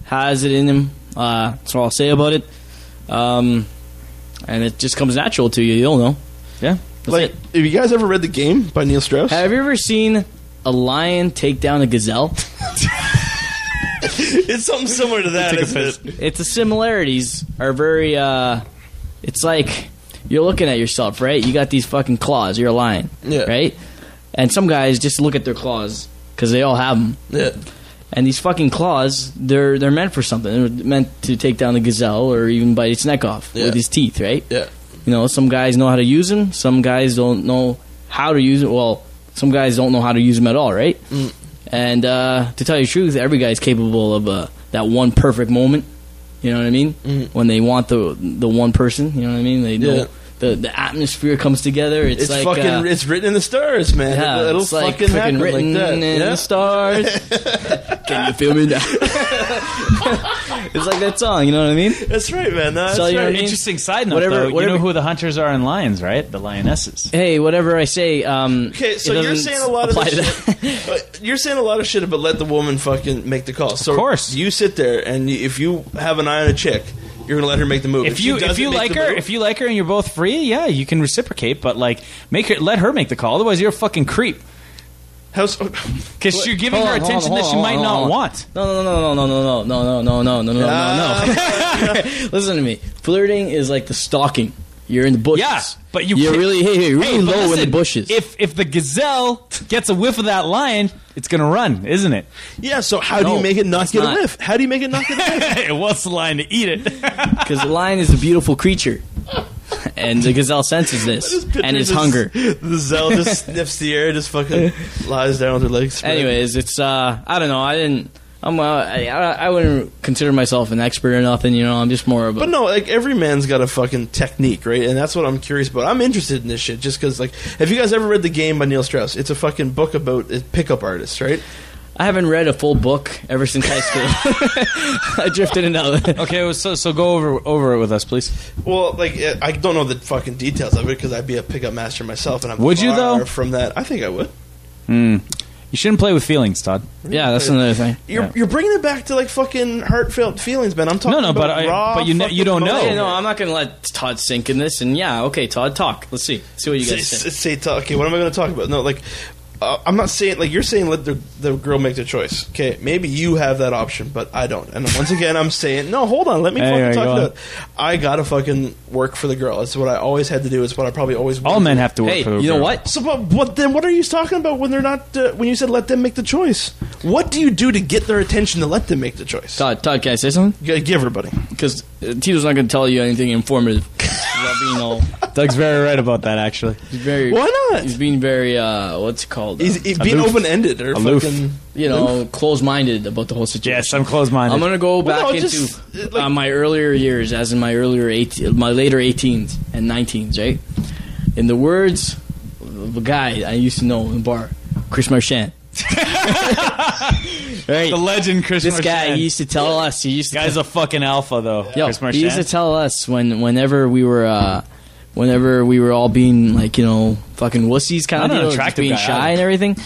has it in him. Uh, that's all I'll say about it. Um, and it just comes natural to you. You'll know. Yeah. That's like, it. Have you guys ever read The Game by Neil Strauss? Have you ever seen a lion take down a gazelle? It's something similar to that, isn't it? It's the similarities are very, uh... It's like, you're looking at yourself, right? You got these fucking claws, you're a lion, yeah. right? And some guys just look at their claws, because they all have them. Yeah. And these fucking claws, they're they're meant for something. They're meant to take down a gazelle, or even bite its neck off yeah. with his teeth, right? Yeah. You know, some guys know how to use them. Some guys don't know how to use it. Well, some guys don't know how to use them at all, right? Mm. And uh, to tell you the truth, every guy's capable of uh, that one perfect moment. You know what I mean? Mm. When they want the the one person. You know what I mean? They know yeah. the the atmosphere comes together. It's, it's like fucking. Uh, it's written in the stars, man. Yeah, it'll, it'll it's like fucking, fucking written like in yeah. the stars. Can you feel me now? It's like that song, you know what I mean? That's right, man. That's so, you know right. I mean? Interesting side note, whatever, though. Whatever. You know who the hunters are in lions, right? The lionesses. Hey, whatever I say. Um, okay, so you're saying a lot of shit. You're saying a lot of shit about let the woman fucking make the call. So of course, you sit there and if you have an eye on a chick, you're gonna let her make the move. If, if you if you like her, move, if you like her, and you're both free, yeah, you can reciprocate. But like, make her let her make the call. Otherwise, you're a fucking creep. Because you're giving her attention that she might not want. No, no, no, no, no, no, no, no, no, no, no, no, no, no. Listen to me. Flirting is like the stalking. You're in the bushes. Yeah, but you you're really hey, you're really low in the bushes. If if the gazelle gets a whiff of that lion, it's gonna run, isn't it? Yeah. So how do you make it not get a whiff? How do you make it not get a whiff? It wants the lion to eat it because the lion is a beautiful creature. And the gazelle senses this and his hunger. The gazelle just sniffs the air, just fucking lies down with her legs spread. Anyways, it's uh, I don't know. I didn't. I'm. Uh, I, I wouldn't consider myself an expert or nothing. You know, I'm just more of. A... But no, like every man's got a fucking technique, right? And that's what I'm curious about. I'm interested in this shit just because, like, have you guys ever read The Game by Neil Strauss? It's a fucking book about pickup artists, right? I haven't read a full book ever since high school. I drifted in out. Okay, so so go over over it with us, please. Well, like I don't know the fucking details of it because I'd be a pickup master myself, and I'm would far you, though? From that. I think I would. Hmm. You shouldn't play with feelings, Todd. Yeah, that's another thing. You're yeah. you're bringing it back to like fucking heartfelt feelings, man. I'm talking. No, no, about but raw I, but you know, you don't know. Hey, no, I'm not going to let Todd sink in this. And yeah, okay, Todd, talk. Let's see, see what you guys say. Say talk. Okay, what am I going to talk about? No, like. Uh, I'm not saying, like, you're saying let the, the girl make the choice. Okay, maybe you have that option, but I don't. And once again, I'm saying, no, hold on, let me hey, fucking talk about it. I gotta fucking work for the girl. That's what I always had to do. It's what I probably always wanted. All men have to work hey, for the girl. Hey, you know what? So, but, but then what are you talking about when they're not, uh, when you said let them make the choice? What do you do to get their attention to let them make the choice? Todd, Todd can I say something? G- give everybody. Because uh, Tito's not gonna tell you anything informative. All... Doug's very right about that, actually. He's very, why not? He's being very, uh, what's it called? Uh, he's he's being open-ended or aloof. Fucking, you know, close-minded about the whole situation. Yes, I'm close-minded. I'm going to go back well, no, into just, like, uh, my earlier years, as in my earlier eighteen, my later eighteens and nineteens, right? In the words of a guy I used to know in the bar, Chris Marchand. Right. The legend Chris This Marchand. Guy he used to tell yeah. us he used to Guy's tell, a fucking alpha though. Yo, Chris Marchand. He used to tell us when whenever we were uh, whenever we were all being like, you know, fucking wussies kind Not of deal, just being guy, shy and everything.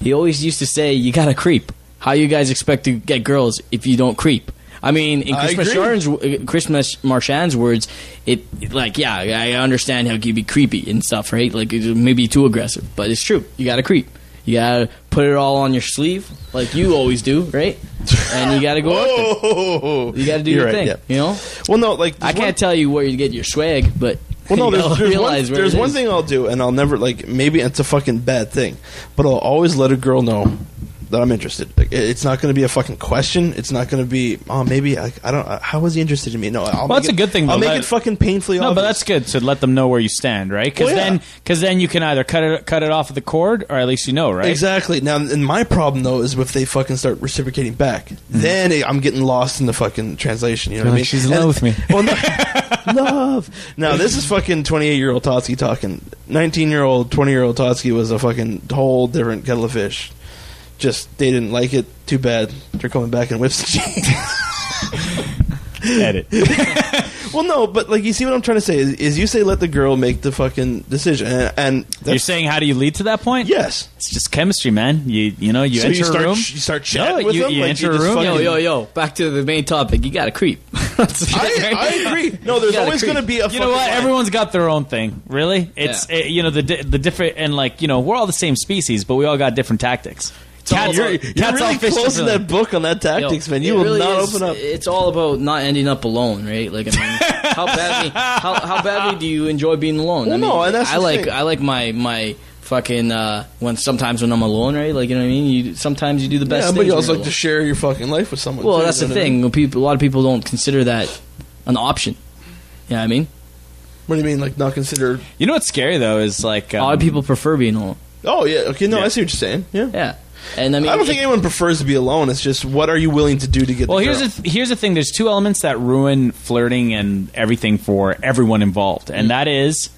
He always used to say, you gotta creep. How you guys expect to get girls if you don't creep? I mean, in I Chris, Marchand's, Chris Marchand's words, it, it like, yeah, I understand how it could be creepy and stuff, right? Like maybe too aggressive, but it's true. You gotta creep. You gotta put it all on your sleeve, like you always do, right? And you gotta go out there. You gotta do You're your right, thing, yeah. you know? Well, no, like... I can't one... tell you where you get your swag, but Well, no, there's, there's, one, there's one thing I'll do, and I'll never, like, maybe it's a fucking bad thing, but I'll always let a girl know that I'm interested. Like, it's not going to be a fucking question. It's not going to be, oh, maybe, like, I don't, how was he interested in me? No, I'll well, that's it, a good thing. I'll make let, it fucking painfully no, obvious. No, but that's good to let them know where you stand, right? Because well, yeah. then, cause then you can either cut it, cut it off at the cord, or at least you know, right? Exactly. Now, and my problem, though, is if they fucking start reciprocating back, mm-hmm. then it, I'm getting lost in the fucking translation, you know like what I mean? She's in love with me. Well, no. Love. Now, this is fucking twenty-eight-year-old Totsky talking. nineteen-year-old, twenty-year-old Totsky was a fucking whole different kettle of fish. Just, they didn't like it. Too bad. They're coming back in whips and chains. Edit. Well, no, but, like, you see what I'm trying to say? Is, is you say let the girl make the fucking decision. And, and You're saying how do you lead to that point? Yes. It's just chemistry, man. You you know, you so enter you start, a room. You start chatting no, with you, them. You like enter you a room. Yo, yo, yo. Back to the main topic. You gotta creep. I, I agree. No, there's always creep. Gonna be a You know what? Line. Everyone's got their own thing. Really? It's, yeah. it, you know, the the different, and, like, you know, we're all the same species, but we all got different tactics. Cats, you're, you're cats really close in that book on that tactics, Yo, man. You will really not is, open up. It's all about not ending up alone, right? Like, I mean, how badly, how, how badly do you enjoy being alone? Well, I mean, no, and that's I like, thing. I like my my fucking uh, when sometimes when I'm alone, right? Like, you know what I mean? You sometimes you do the best. Yeah, but you also like alone. To share your fucking life with someone. Well, too, that's the thing. I mean? When people, a lot of people don't consider that an option. You know what I mean? What do you mean, like not considered? You know what's scary though is like um, a lot of people prefer being alone. Oh yeah, okay, no, yeah. I see what you're saying. Yeah, yeah. And I, mean, I don't think it, anyone prefers to be alone. It's just what are you willing to do to get. Well, the girl? here's the here's the thing. There's two elements that ruin flirting and everything for everyone involved, and mm-hmm. that is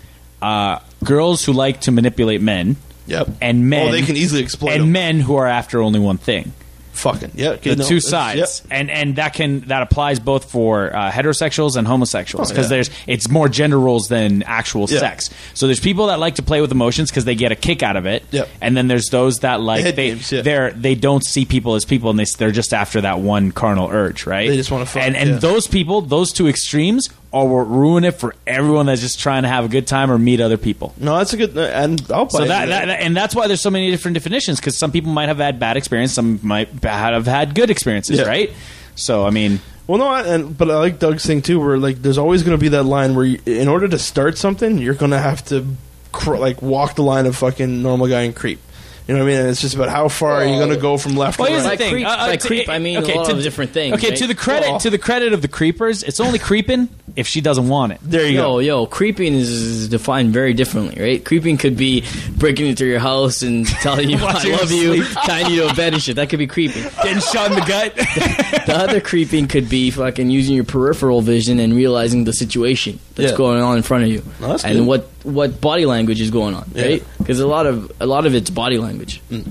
uh, girls who like to manipulate men. Yep. And men. Oh, they can easily exploit. And them. Men who are after only one thing. Fucking yeah. Okay, the no, two sides, yep. and and that can that applies both for uh, heterosexuals and homosexuals because oh, yeah. there's it's more gender roles than actual yeah. sex. So there's people that like to play with emotions because they get a kick out of it, yep. and then there's those that like the they games, yeah. they're they don't see people as people and they they're just after that one carnal urge, right? They just want to fuck. And and yeah. those people, those two extremes. Or ruin it for everyone that's just trying to have a good time or meet other people. No, that's a good, and I'll buy so that, that. that. And that's why there's so many different definitions because some people might have had bad experience, some might have had good experiences, yeah. right? So I mean, well, no, and but I like Doug's thing too, where like there's always going to be that line where, you, in order to start something, you're going to have to cr- like walk the line of fucking normal guy and creep. You know what I mean? And it's just about how far well, are you going to go from left well, to right. By thing. creep, uh, by to, creep I mean okay, a lot to, of different things. Okay, right? to the credit well, to the credit of the creepers, it's only creeping if she doesn't want it. There you yo, go. Yo, creeping is defined very differently, right? Creeping could be breaking into your house and telling you I love you, tying you to a bed and shit. That could be creeping. Getting shot in the gut. the, the other creeping could be fucking using your peripheral vision and realizing the situation that's yeah. going on in front of you. No, that's and good. what what body language is going on, right? Because yeah. a lot of a lot of it's body language. Mm.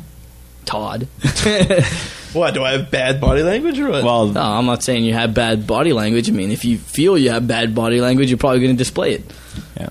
Todd. What, do I have bad body language or what? Well, no, I'm not saying you have bad body language. I mean, if you feel you have bad body language, you're probably going to display it. Yeah,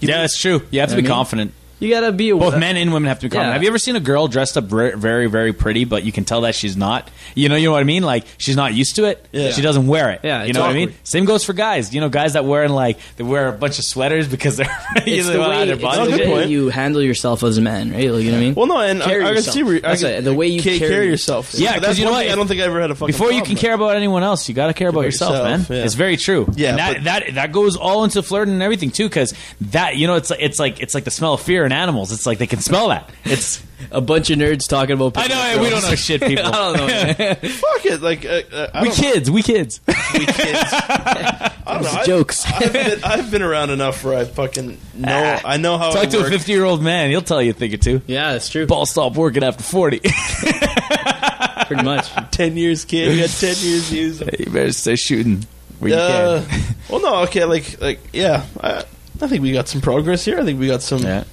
you yeah, that's true. You have to be I mean, confident. You got to be aware. Both men and women have to be confident. Yeah. Have you ever seen a girl dressed up very, very pretty, but you can tell that she's not? You know, you know what I mean? Like, she's not used to it. Yeah. She doesn't wear it. Yeah, you know awkward. What I mean? Same goes for guys. You know, guys that wear, like, they wear a bunch of sweaters because they're it's the way, their body. It's the way you handle yourself as a man, right? Like, you know what I mean? Well, no, and carry I, I can see where, I can, it, the way you carry, carry yourself. Yeah, because you know what? I don't think I ever had a fucking Before problem, you can care about anyone else, you got to care about yourself, yourself man. Yeah. It's very true. Yeah, and that, but, that that goes all into flirting and everything, too, because that, you know, it's it's like it's like the smell of fear in animals. It's like they can smell that. It's a bunch of nerds talking about people. I know, girls. We don't know shit, people. I don't know. Fuck it. Like, uh, uh, I we, don't kids, know. we kids. We kids. I don't know. Jokes. I've, I've, been, I've been around enough where I fucking know. Ah, I know how Talk to works. a fifty-year-old man. He'll tell you a thing or two. Yeah, that's true. Balls stop working after forty. Pretty much. ten years, kid. You got ten years to use them. Hey, you better start shooting where uh, you can. Well, no, okay. Like, like yeah. I, I think we got some progress here. I think we got some... Yeah.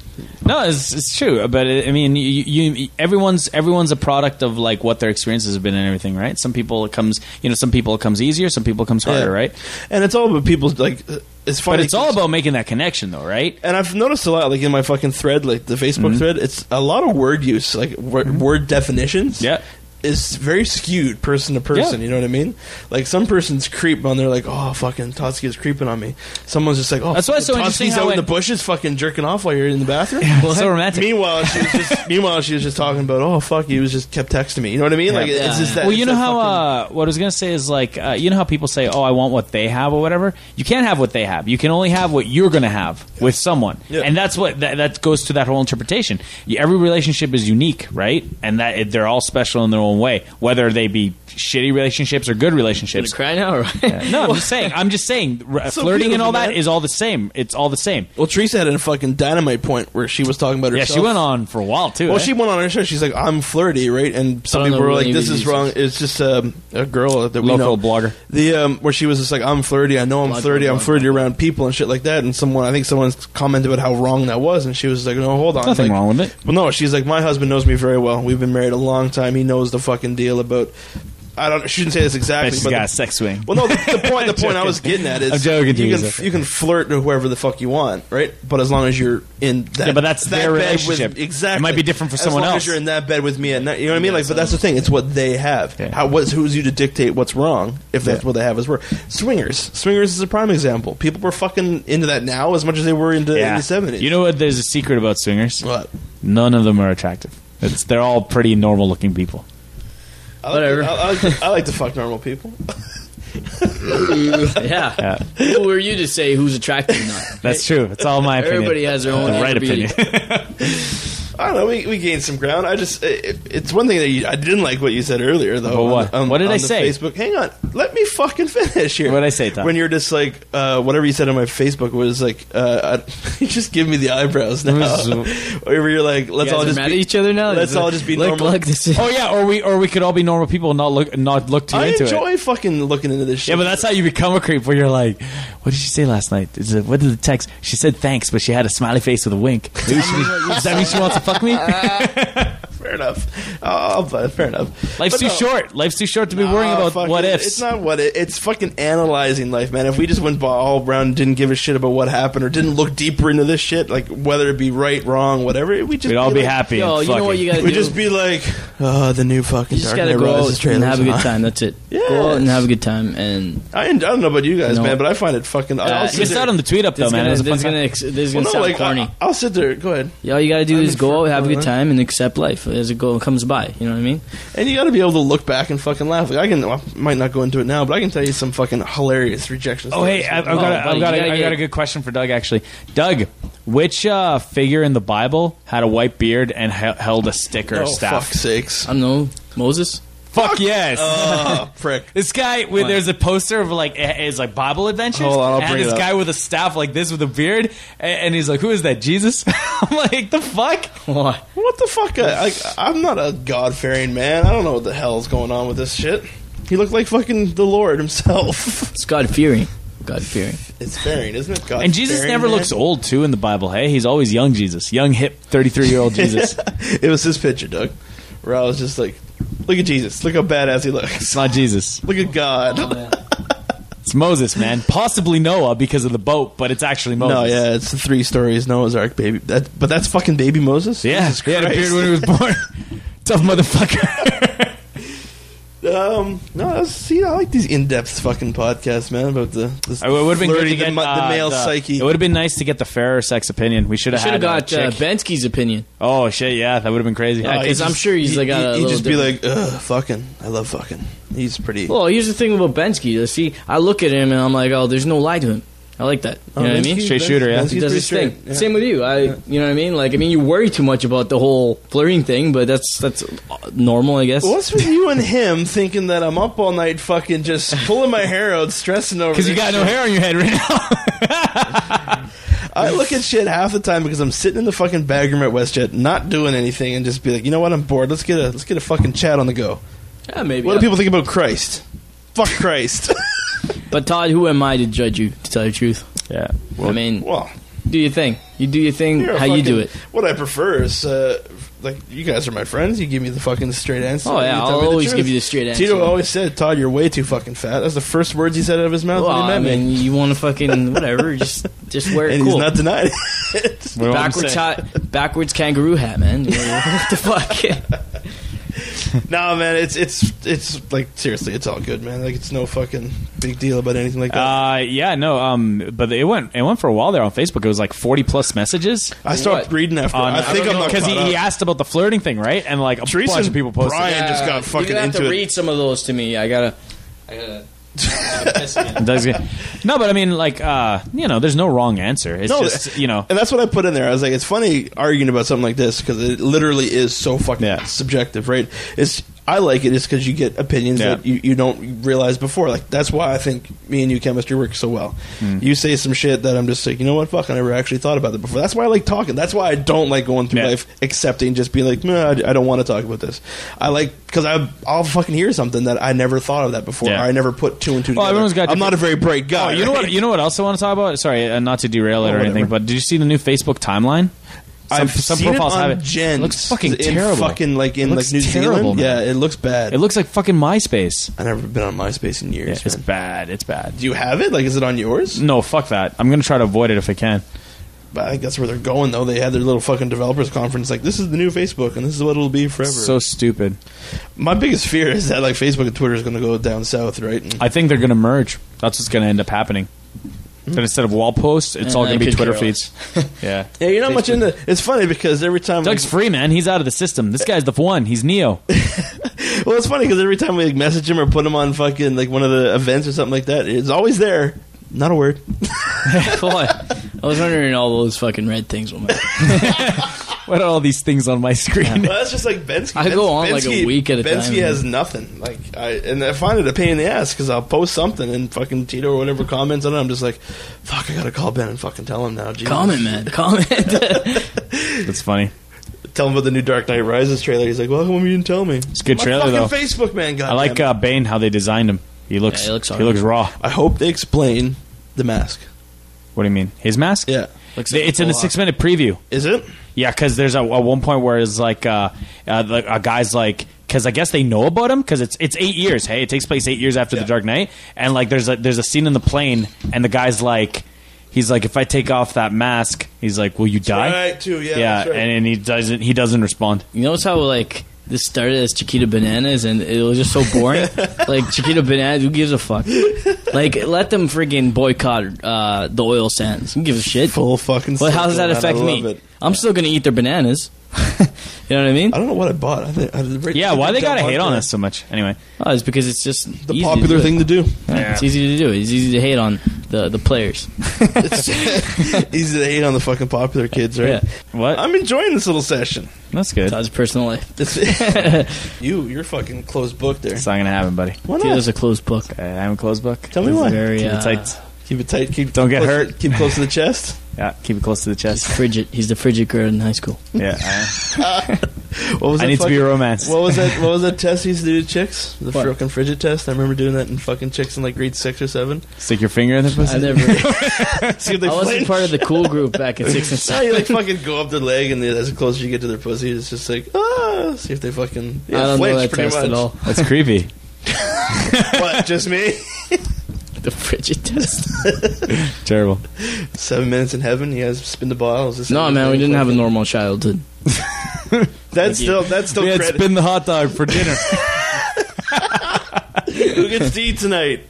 No, it's, it's true, but it, I mean, you, you, everyone's everyone's a product of like what their experiences have been and everything, right? Some people it comes, you know, some people it comes easier, some people it comes harder, yeah. right? And it's all about people's like, it's funny, but it's all about making that connection, though, right? And I've noticed a lot, like in my fucking thread, like the Facebook mm-hmm. thread, it's a lot of word use, like word, mm-hmm. word definitions, yeah. is very skewed person to person, yeah. You know what I mean? Like, some person's creep on, they're like, oh, fucking Totsky is creeping on me. Someone's just like, oh, that's why it's so Totsky's out I... in the bushes fucking jerking off while you're in the bathroom. Yeah, well, so romantic. Meanwhile, she was just, meanwhile, she was just talking about, oh, fuck, he was just kept texting me. You know what I mean? Yeah. Like, yeah. It's just that. Well, you know how, fucking... uh, what I was going to say is, like, uh, you know how people say, oh, I want what they have or whatever? You can't have what they have. You can only have what you're going to have yeah. with someone. Yeah. And that's what, that, that goes to that whole interpretation. Every relationship is unique, right? And that they're all special in their own way, whether they be shitty relationships or good relationships. You cry now, right? Yeah. No, I'm just saying. I'm just saying. So flirting and all that, that is all the same. It's all the same. Well, Teresa had a fucking dynamite point where she was talking about herself. Yeah, she went on for a while too. Well, eh? she went on her show. She's like, "I'm flirty," right? And some people were like, "This is wrong." It's just um, a girl that we local know, blogger. The um, where she was just like, "I'm flirty. I know I'm blog flirty. Blog I'm blog flirty blog. around people and shit like that." And someone, I think someone commented about how wrong that was, and she was like, "No, hold on, nothing like, wrong with it." Well, no, she's like, "My husband knows me very well. We've been married a long time. He knows the fucking deal about." I don't. I shouldn't say this exactly. But she's but got the, a sex swing. Well, no. The, the point. The point I was getting at is I'm joking, you can you can flirt to whoever the fuck you want, right? But as long as you're in that, yeah, but that's that their relationship. With, exactly. It might be different for as someone else. As long as you're in that bed with me at night, you know what I mean? Yeah, like, so but that's the thing. It's what they have. Yeah. How what's who's you to dictate what's wrong if that's yeah. what they have is wrong. Swingers. Swingers is a prime example. People were fucking into that now as much as they were into yeah. in the seventies. You know what? There's a secret about swingers. What? None of them are attractive. It's, they're all pretty normal looking people. I like, Whatever. To, I, like to, I like to fuck normal people. yeah. yeah. Who are you to say who's attractive or not? That's true. It's all my opinion. Everybody has their own the right opinion. I don't know. We, we gained some ground. I just it, it's one thing that you, I didn't like what you said earlier though. But what? On, on, what did on I the say? Facebook. Hang on. Let me fucking finish here. What did I say, Tom? When you're just like uh, whatever you said on my Facebook was like uh, I, just give me the eyebrows now. Where you're like let's you all just mad be, at each other now. Let's it's all like, just be look, normal. Look, this is- oh yeah, or we or we could all be normal people and not look not look too I into it. I enjoy fucking looking into this shit. Yeah, but that's how you become a creep. Where you're like, what did she say last night? Is it, what did the text? She said thanks, but she had a smiley face with a wink. Maybe she, does that mean she wants to fuck me? uh, fair enough. Oh, but fair enough. Life's but too no, short. Life's too short to be nah, worrying about what ifs. It's not what it, it's fucking analyzing life, man. If we just went all around and didn't give a shit about what happened or didn't look deeper into this shit, like whether it be right, wrong, whatever, we just we'd be all be like, happy. Yo, you know what you gotta do? We'd just be like, oh, the new fucking Dark Knight Rises. You just gotta go out and have a good time. That's it. Yeah. Go out and have a good time. And I, I don't know about you guys, no. man, but I find it fucking. Uh, I'll missed out on the tweet up though, man. This is gonna sound corny. I'll sit there. Go ahead. All you gotta do is go. Oh, have a good time and accept life as it go comes by. You know what I mean? And you got to be able to look back and fucking laugh. Like I can, I might not go into it now, but I can tell you some fucking hilarious rejection. Oh, hey, I've, I've, oh, got, a, I've, got, a, I've got a good question for Doug. Actually, Doug, which uh, figure in the Bible had a white beard and he- held a stick or a oh, staff? Fuck sakes! I don't know. Moses. Fuck yes! Uh, prick. This guy, with, there's a poster of like it's like Bible Adventures, Hold on, I'll and this guy with a staff like this with a beard, and, and he's like, "Who is that? Jesus?" I'm like, "The fuck? What? What the fuck? I, like, I'm not a God-fearing man. I don't know what the hell's going on with this shit." He looked like fucking the Lord himself. It's God-fearing. God-fearing. It's fearing, isn't it? God and Jesus fearing, never man. looks old too in the Bible. Hey, he's always young Jesus, young hip, thirty-three year old Jesus. It was his picture, Doug, where I was just like. Look at Jesus. Look how badass he looks. It's not Jesus. Look at God. Oh, it's Moses, man. Possibly Noah because of the boat, but it's actually Moses. No, yeah, it's the three stories Noah's Ark, baby. That, but that's fucking baby Moses? Yeah, Jesus Christ. He had a beard when he was born. Tough motherfucker. Um, no, was, see, I like these in-depth fucking podcasts, man. About the, the I would have been good to get, the, uh, the male the, psyche. It would have been nice to get the fairer sex opinion. We should have had got uh, Bensky's opinion. Oh shit, yeah, that would have been crazy. Because yeah, oh, I'm sure he's he, like a he'd just different. Be like, ugh, fucking, I love fucking. He's pretty. Well, here's the thing about Bensky. See, I look at him and I'm like, oh, there's no lie to him. I like that. You oh, know Bensky, what I mean? Straight Bensky, shooter, yeah. Bensky's he does his straight. thing. Yeah. Same with you. I, yeah. You know what I mean? Like, I mean, you worry too much about the whole flirting thing, but that's that's normal, I guess. What's with you and him thinking that I'm up all night fucking just pulling my hair out, stressing over Because you got shit. no hair on your head right now. I look at shit half the time because I'm sitting in the fucking bag room at WestJet, not doing anything, and just be like, you know what? I'm bored. Let's get a let's get a fucking chat on the go. Yeah, maybe. What yeah. do people think about Christ? Fuck Christ. But Todd, who am I to judge you? To tell you the truth, yeah. Well, I mean, well, do your thing. You do your thing. How fucking, you do it. What I prefer is, uh, like, you guys are my friends. You give me the fucking straight answer. Oh yeah, I'll always give you the straight answer. Tito always said, "Todd, you're way too fucking fat." That's the first words he said out of his mouth. Well, when he met I mean, me. You want to fucking whatever? Just, just wear it. And cool. He's not denying it. Backwards, hot, backwards kangaroo hat, man. What the fuck? No, man, it's it's it's like seriously, it's all good, man. Like, it's no fucking big deal about anything like that. Uh, yeah, no, um, but it went it went for a while there on Facebook. It was like forty plus messages. I stopped what? reading after. On, I think I'm because he, he asked about the flirting thing, right? And like a Teresa bunch of people posted. Brian yeah, just got fucking into it. You have to read it. Some of those to me. I gotta. I gotta. No, but I mean, like, uh, you know, there's no wrong answer. It's no, just, you know, and that's what I put in there. I was like, it's funny arguing about something like this because it literally is so fucking yeah. subjective, right? It's I like it is because you get opinions yeah. that you, you don't realize before. Like, that's why I think me and you chemistry works so well. Mm. You say some shit that I'm just like, you know what, fuck, I never actually thought about that before. That's why I like talking. That's why I don't like going through yeah. life accepting, just be like, nah, I, I don't want to talk about this. I like because I I'll fucking hear something that I never thought of that before. Yeah. Or I never put two and two well, together. Everyone's got I'm not a very bright guy. Oh, you right? know what? You know what else I want to talk about? Sorry, uh, not to derail it oh, or whatever. anything, but did you see the new Facebook timeline? Some, I've some seen profiles it on have it. Gens. It looks fucking terrible. Fucking like in like New terrible, Zealand. Man. Yeah, it looks bad. It looks like fucking MySpace. I've never been on MySpace in years. Yeah, it's man. bad. It's bad. Do you have it? Like, is it on yours? No, fuck that. I'm gonna try to avoid it if I can. But I think that's where they're going, though. They had their little fucking developers conference. Like, this is the new Facebook, and this is what it'll be forever. So stupid. My biggest fear is that like Facebook and Twitter is gonna go down south, right? And I think they're gonna merge. That's what's gonna end up happening. But instead of wall posts, it's and all going to be Twitter feeds. Yeah. Yeah, you're not Facebook. Much into... It's funny because every time... Doug's we, free, man. He's out of the system. This guy's the one. He's Neo. Well, it's funny because every time we like, message him or put him on fucking like one of the events or something like that, it's always there. Not a word. I was wondering all those fucking red things will matter. What are all these things on my screen? Yeah. Well, that's just like Bensky. I go on Bensky, like a week at a Bensky time. Bensky has man. nothing. Like, I and I find it a pain in the ass because I'll post something and fucking Tito or whatever comments on it. I'm just like, fuck, I gotta call Ben and fucking tell him now. Jesus. Comment, man, comment. That's funny. Tell him about the new Dark Knight Rises trailer. He's like, well, come on, you didn't tell me. It's a good my trailer fucking though. Facebook man, goddamn. I like uh, Bane how they designed him. He looks. Yeah, he looks, he looks raw. I hope they explain the mask. What do you mean? His mask? Yeah. Like it's in the six-minute preview. Is it? Yeah, because there's a, a one point where it's like uh, uh, like a guy's like, because I guess they know about him because it's it's eight years. Hey, it takes place eight years after yeah. the Dark Knight, and like there's a there's a scene in the plane, and the guy's like, he's like, if I take off that mask, he's like, will you that's die? Right, too. Yeah, yeah, that's right. and, and he doesn't he doesn't respond. You notice how like. This started as Chiquita Bananas, and it was just so boring. Like, Chiquita Bananas, who gives a fuck? Like, let them freaking boycott uh, the oil sands. Who gives a shit? Full fucking But how does that affect me? It. I'm yeah. still going to eat their bananas. You know what I mean? I don't know what I bought. I think, I really yeah, why they got to hate on us so much? Anyway. Oh, it's because it's just the popular thing to do. Yeah, yeah. It's easy to do. It's easy to hate on the, the players. It's easy to hate on the fucking popular kids, right? Yeah. What? I'm enjoying this little session. That's good. That's personal life. you, you're fucking closed book there. It's not going to happen, buddy. Why not? There's a closed book. I am a closed book. Tell me why. Very, keep, uh, it tight. keep it tight. Keep, Don't keep get hurt. To, keep close to the chest. Yeah, keep it close to the chest. He's frigid. He's the frigid girl in high school. Yeah. I, what was I need fucking, to be romance. What was that? What was that test you used to do to chicks? The what? Fucking frigid test. I remember doing that in fucking chicks in like grade six or seven. Stick your finger in the pussy. I never. See, I flinch. wasn't part of the cool group back in six and seven. Yeah, you like fucking go up their leg, and as close as you get to their pussy, it's just like ah. See if they fucking. Yeah, I don't flinch, know that test much. at all. That's creepy. What? Just me. The frigid test. Terrible. Seven minutes in heaven. You guys spin the bottles. No, man, we didn't have a normal childhood. That's still that's still. We had credit. Spin the hot dog for dinner. Who gets to eat tonight?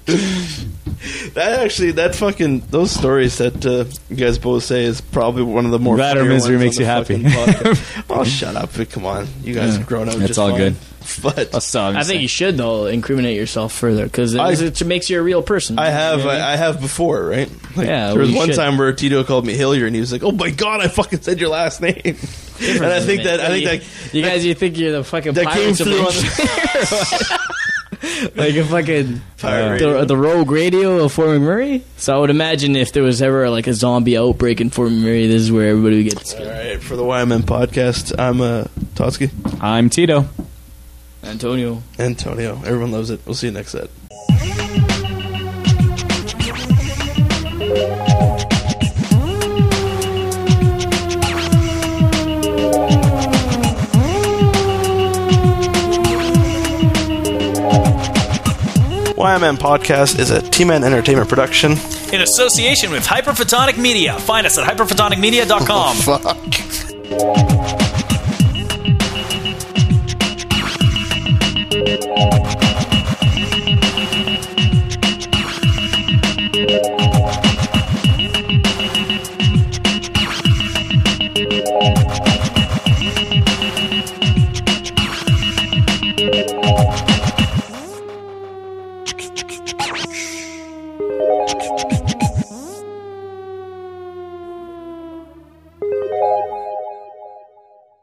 That actually, that fucking those stories that uh, you guys both say is probably one of the more. That or misery makes you happy. Oh, shut up! Come on, you guys yeah. have grown up. It's just all fine. good. But I think saying. you should though incriminate yourself further because it, it makes you a real person. I have, you know what I mean? I, I have before, right? Like, yeah, there was one should. time where Tito called me Hillier, and he was like, "Oh my god, I fucking said your last name." and I think that, I think you, that you guys, that, you think you're the fucking that pirates came through of the like a fucking uh, the, the rogue radio of Fort McMurray. So I would imagine if there was ever like a zombie outbreak in Fort McMurray, this is where everybody gets. All right, for the Y M M podcast, I'm uh, Totsky. I'm Tito. Antonio. Antonio. Everyone loves it. We'll see you next set. Y M M Podcast is a T-Man Entertainment production. In association with Hyperphotonic Media. Find us at hyperphotonic media dot com. Oh, fuck.